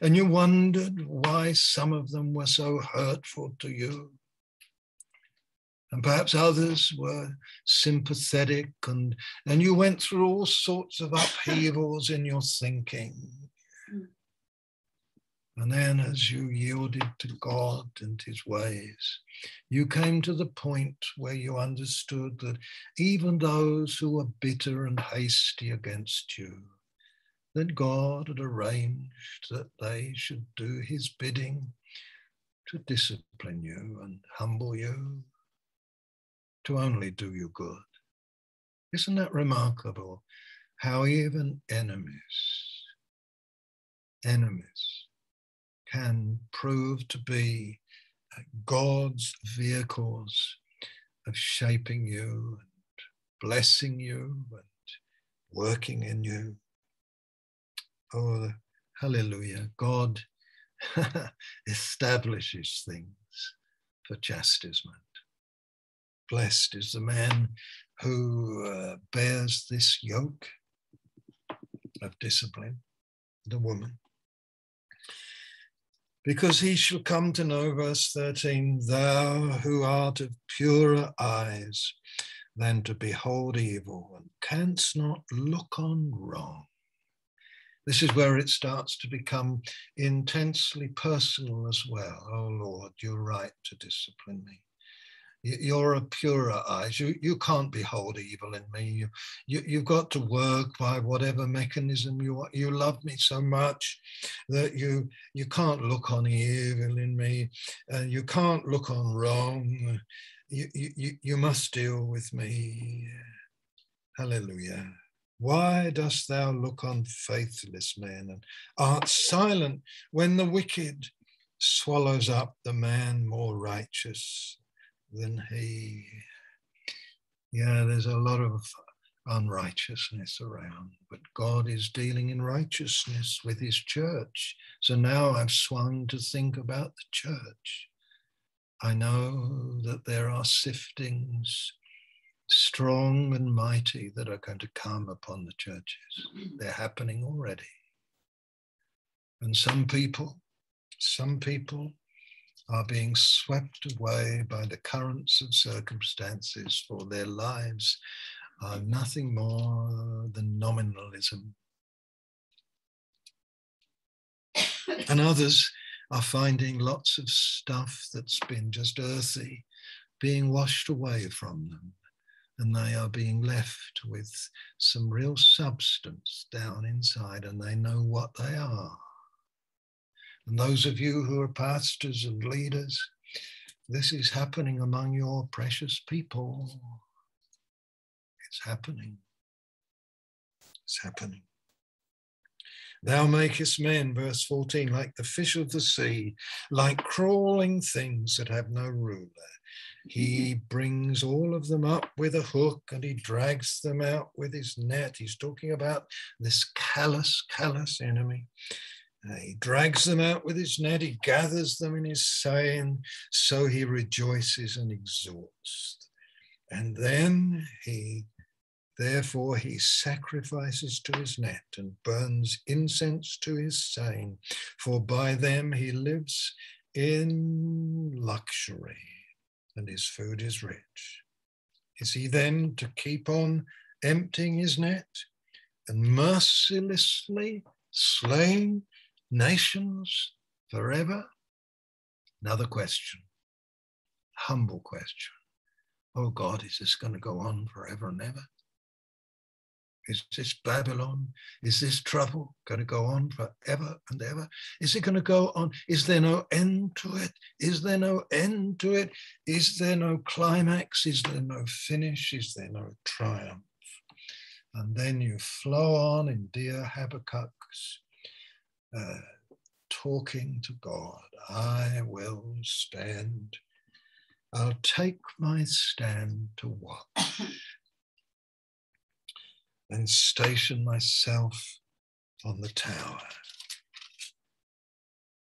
and you wondered why some of them were so hurtful to you. And perhaps others were sympathetic, and you went through all sorts of upheavals in your thinking. And then as you yielded to God and his ways, you came to the point where you understood that even those who were bitter and hasty against you, that God had arranged that they should do his bidding to discipline you and humble you, to only do you good. Isn't that remarkable? How even enemies can prove to be God's vehicles of shaping you and blessing you and working in you. Oh, hallelujah. God establishes things for chastisement. Blessed is the man who bears this yoke of discipline, the woman. Because he shall come to know, verse 13, thou who art of purer eyes than to behold evil and canst not look on wrong. This is where it starts to become intensely personal as well. Oh Lord, you're right to discipline me. You're a purer eyes. You can't behold evil in me. You've got to work by whatever mechanism you want. You love me so much that you can't look on evil in me. You can't look on wrong. You must deal with me. Hallelujah. Why dost thou look on faithless men and art silent when the wicked swallows up the man more righteous than he? Yeah, there's a lot of unrighteousness around, but God is dealing in righteousness with his church. So now I've swung to think about the church. I know that there are siftings strong and mighty that are going to come upon the churches. They're happening already. And some people are being swept away by the currents of circumstances, for their lives are nothing more than nominalism. And others are finding lots of stuff that's been just earthy being washed away from them, and they are being left with some real substance down inside, and they know what they are. And those of you who are pastors and leaders, this is happening among your precious people. It's happening. It's happening. Thou makest men, verse 14, like the fish of the sea, like crawling things that have no ruler. He brings all of them up with a hook, and he drags them out with his net. He's talking about this callous enemy. He drags them out with his net, he gathers them in his saying, so he rejoices and exalts. And then therefore he sacrifices to his net and burns incense to his saying, for by them he lives in luxury and his food is rich. Is he then to keep on emptying his net and mercilessly slaying nations forever? Another question, humble question. Oh God, is this going to go on forever and ever? Is this Babylon, is this trouble going to go on forever and ever? Is it going to go on? Is there no end to it? Is there no end to it? Is there no climax? Is there no finish? Is there no triumph? And then you flow on in dear Habakkuk's talking to God. I will stand. I'll take my stand to watch and station myself on the tower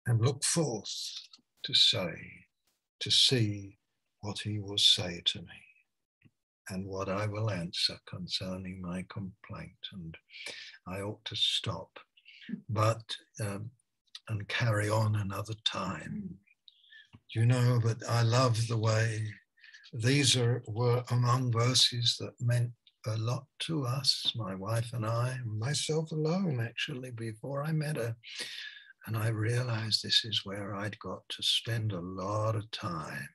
and look forth to see what he will say to me and what I will answer concerning my complaint. And I ought to stop. But and carry on another time. You know, but I love the way these were among verses that meant a lot to us, my wife and I, myself alone actually, before I met her. And I realized this is where I'd got to spend a lot of time.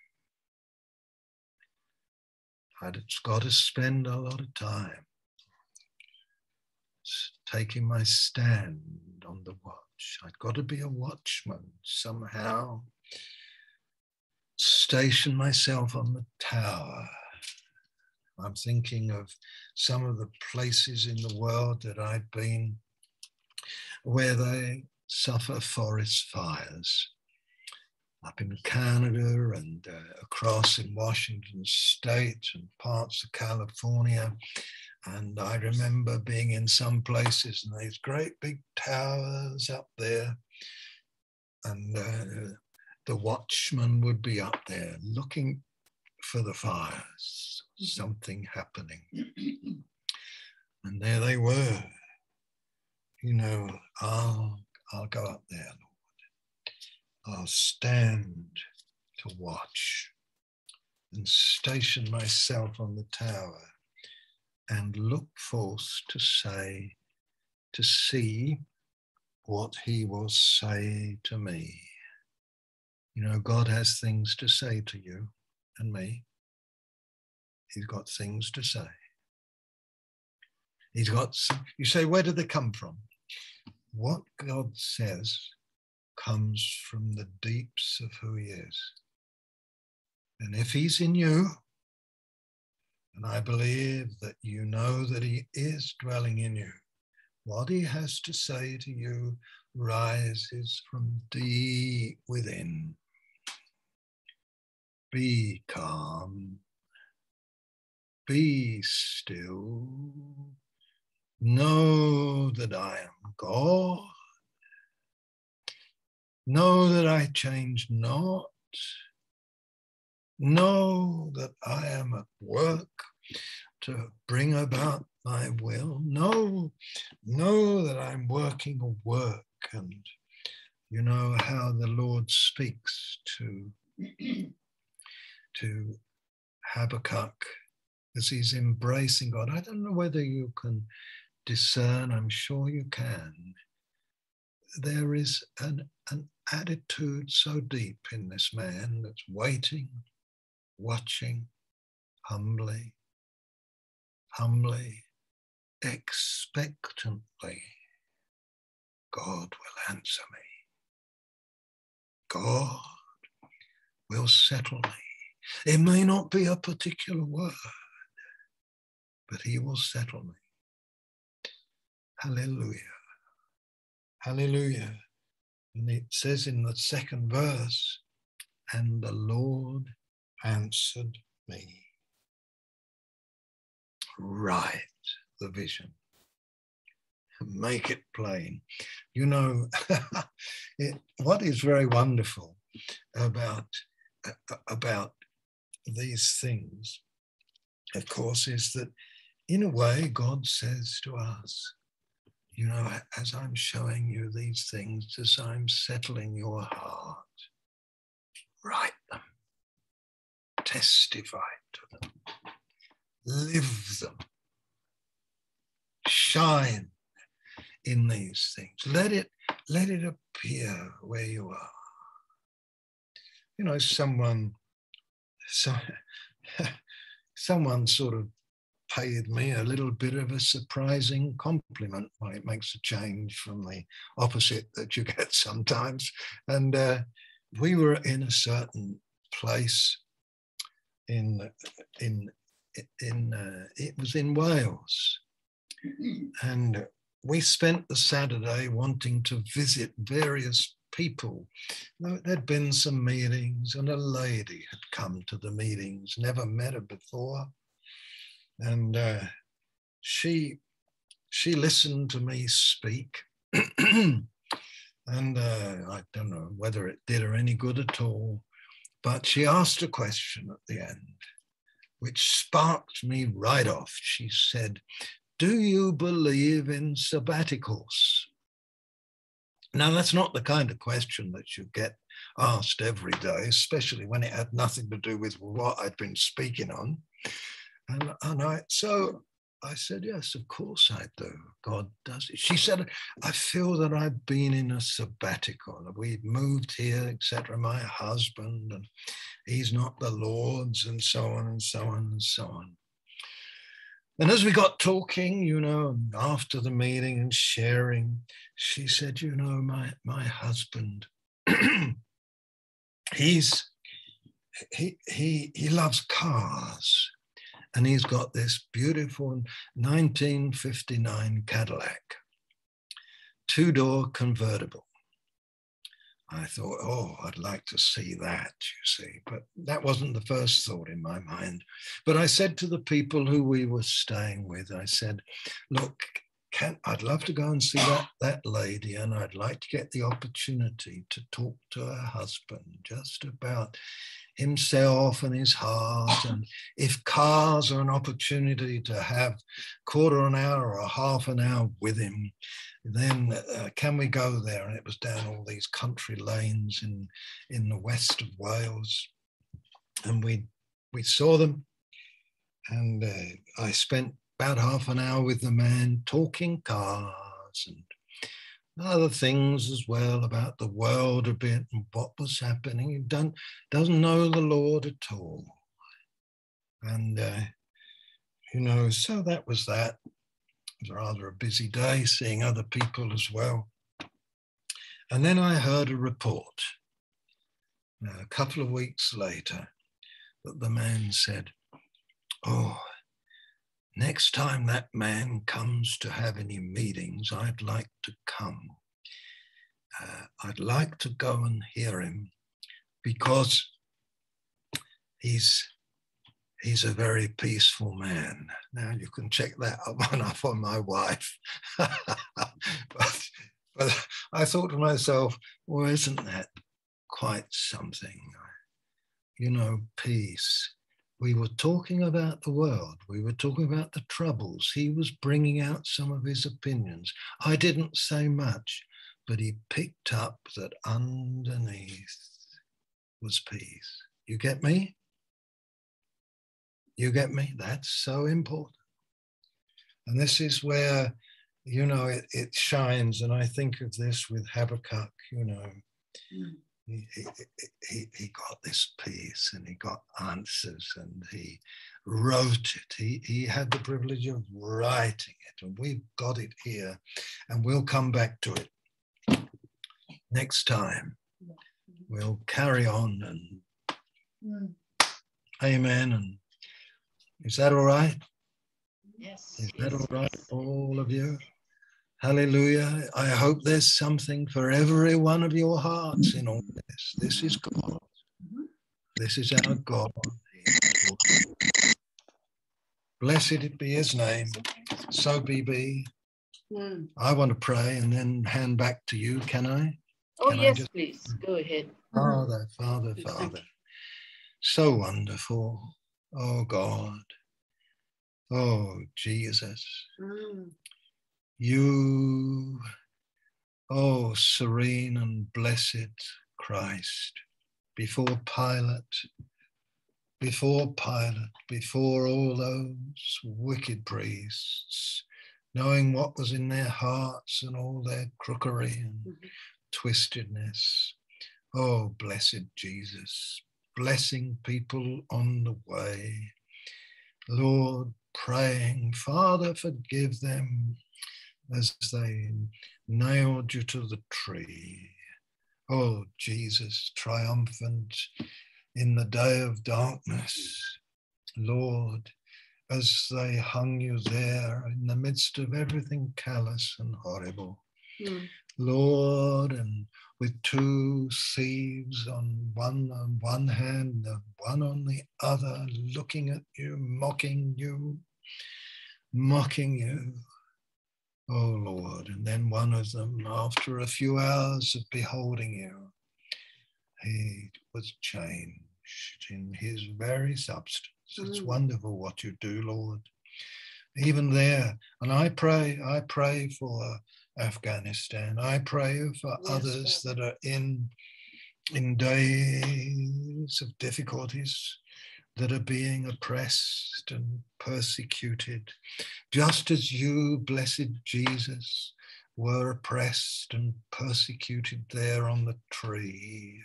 I'd got to spend a lot of time taking my stand on the watch. I'd got to be a watchman somehow, station myself on the tower. I'm thinking of some of the places in the world that I've been where they suffer forest fires. Up in Canada and across in Washington State and parts of California. And I remember being in some places and these great big towers up there. And the watchman would be up there looking for the fires, something happening. And there they were. You know, I'll go up there, Lord. I'll stand to watch and station myself on the tower and look forth to see what he will say to me. You know, God has things to say to you and me. He's got things to say. He's got, you say, where did they come from? What God says comes from the deeps of who he is. And if he's in you, and I believe that you know that he is dwelling in you, what he has to say to you rises from deep within. Be calm. Be still. Know that I am God. Know that I change not. Know that I am at work to bring about my will. Know that I'm working a work. And you know how the Lord speaks to Habakkuk as he's embracing God. I don't know whether you can discern, I'm sure you can. There is an attitude so deep in this man that's waiting, watching, humbly, expectantly. God will answer me. God will settle me. It may not be a particular word, but he will settle me. Hallelujah. Hallelujah. And it says in the second verse, and the Lord answered me. Write the vision. Make it plain. You know, what is very wonderful about these things, of course, is that in a way God says to us, you know, as I'm showing you these things, as I'm settling your heart, write them. Testify to them. Live them. Shine in these things. Let it appear where you are. You know, someone sort of paid me a little bit of a surprising compliment. Well, it makes a change from the opposite that you get sometimes. And we were in a certain place it was in Wales, and we spent the Saturday wanting to visit various people. There'd been some meetings, and a lady had come to the meetings, never met her before. And she listened to me speak. And I don't know whether it did her any good at all, but she asked a question at the end, which sparked me right off. She said, do you believe in sabbaticals? Now, that's not the kind of question that you get asked every day, especially when it had nothing to do with what I'd been speaking on. So I said, yes, of course I do. God does it. She said, I feel that I've been in a sabbatical. We've moved here, etc. My husband, and he's not the Lord's, and so on and so on and so on. And as we got talking, you know, after the meeting and sharing, she said, you know, my husband, he loves cars, and he's got this beautiful 1959 Cadillac, two-door convertible. I thought, oh, I'd like to see that, you see. But that wasn't the first thought in my mind. But I said to the people who we were staying with, I said, look, I'd love to go and see that lady, and I'd like to get the opportunity to talk to her husband just about himself and his heart, and if cars are an opportunity to have a quarter of an hour or half an hour with him, then can we go there? And it was down all these country lanes in the west of Wales, and we saw them, and I spent about half an hour with the man talking cars and other things as well, about the world a bit and what was happening. He doesn't know the Lord at all. And, you know, so that was that. It was rather a busy day, seeing other people as well. And then I heard a report a couple of weeks later that the man said, oh, next time that man comes to have any meetings, I'd like to come. I'd like to go and hear him, because he's a very peaceful man. Now, you can check that one up on my wife. But I thought to myself, well, isn't that quite something? You know, peace. We were talking about the world. We were talking about the troubles. He was bringing out some of his opinions. I didn't say much, but he picked up that underneath was peace. You get me? You get me? That's so important. And this is where, you know, it shines. And I think of this with Habakkuk, you know. He got this peace, and he got answers, and he wrote it. He had the privilege of writing it, and we've got it here, and we'll come back to it next time. We'll carry on, and amen. And is that all right? Yes. Is that all right, all of you? Hallelujah. I hope there's something for every one of your hearts in all this. This is God. This is our God. Blessed be his name. So be. I want to pray and then hand back to you, can I? Oh, can yes, please. Go ahead. Father, Father, Father. So wonderful. Oh, God. Oh, Jesus. You, oh, serene and blessed Christ, before Pilate, before all those wicked priests, knowing what was in their hearts and all their crookery and twistedness. Oh, blessed Jesus, blessing people on the way. Lord, praying, Father, forgive them, as they nailed you to the tree. Oh, Jesus, triumphant in the day of darkness. Lord, as they hung you there in the midst of everything callous and horrible. Lord, and with two thieves on one hand and one on the other, looking at you, mocking you. Oh, Lord, and then one of them, after a few hours of beholding you, he was changed in his very substance. It's wonderful what you do, Lord. Even there, and I pray for Afghanistan. I pray for others that are in days of difficulties, that are being oppressed and persecuted, just as you, blessed Jesus, were oppressed and persecuted there on the tree.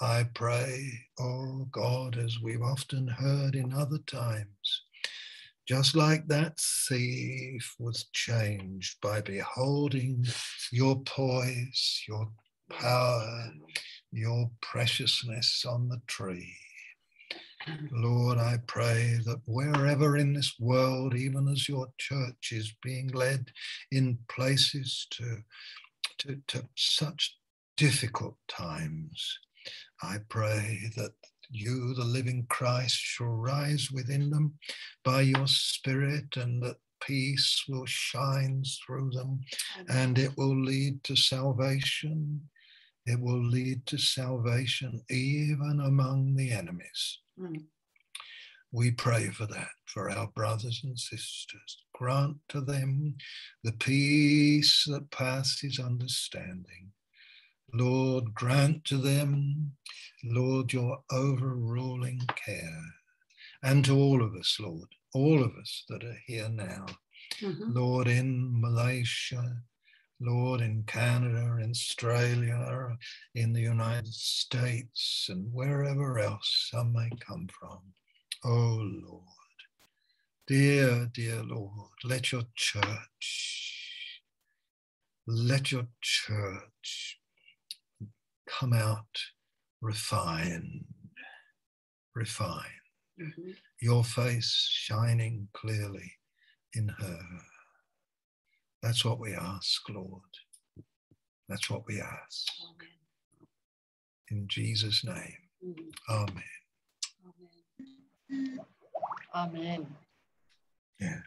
I pray, oh God, as we've often heard in other times, just like that thief was changed by beholding your poise, your power, your preciousness on the tree. Lord, I pray that wherever in this world, even as your church is being led in places to such difficult times, I pray that you, the living Christ, shall rise within them by your Spirit, and that peace will shine through them. Amen. And it will lead to salvation. It will lead to salvation even among the enemies. Mm. We pray for that, for our brothers and sisters. Grant to them the peace that passes understanding. Lord, grant to them, Lord, your overruling care. And to all of us, Lord, all of us that are here now, mm-hmm. Lord, in Malaysia, Lord, in Canada, in Australia, in the United States, and wherever else some may come from. Oh, Lord, dear, dear Lord, let your church come out refined, refined, mm-hmm. your face shining clearly in her. That's what we ask, Lord. That's what we ask. Amen. In Jesus' name, amen. Amen. Amen. Yeah.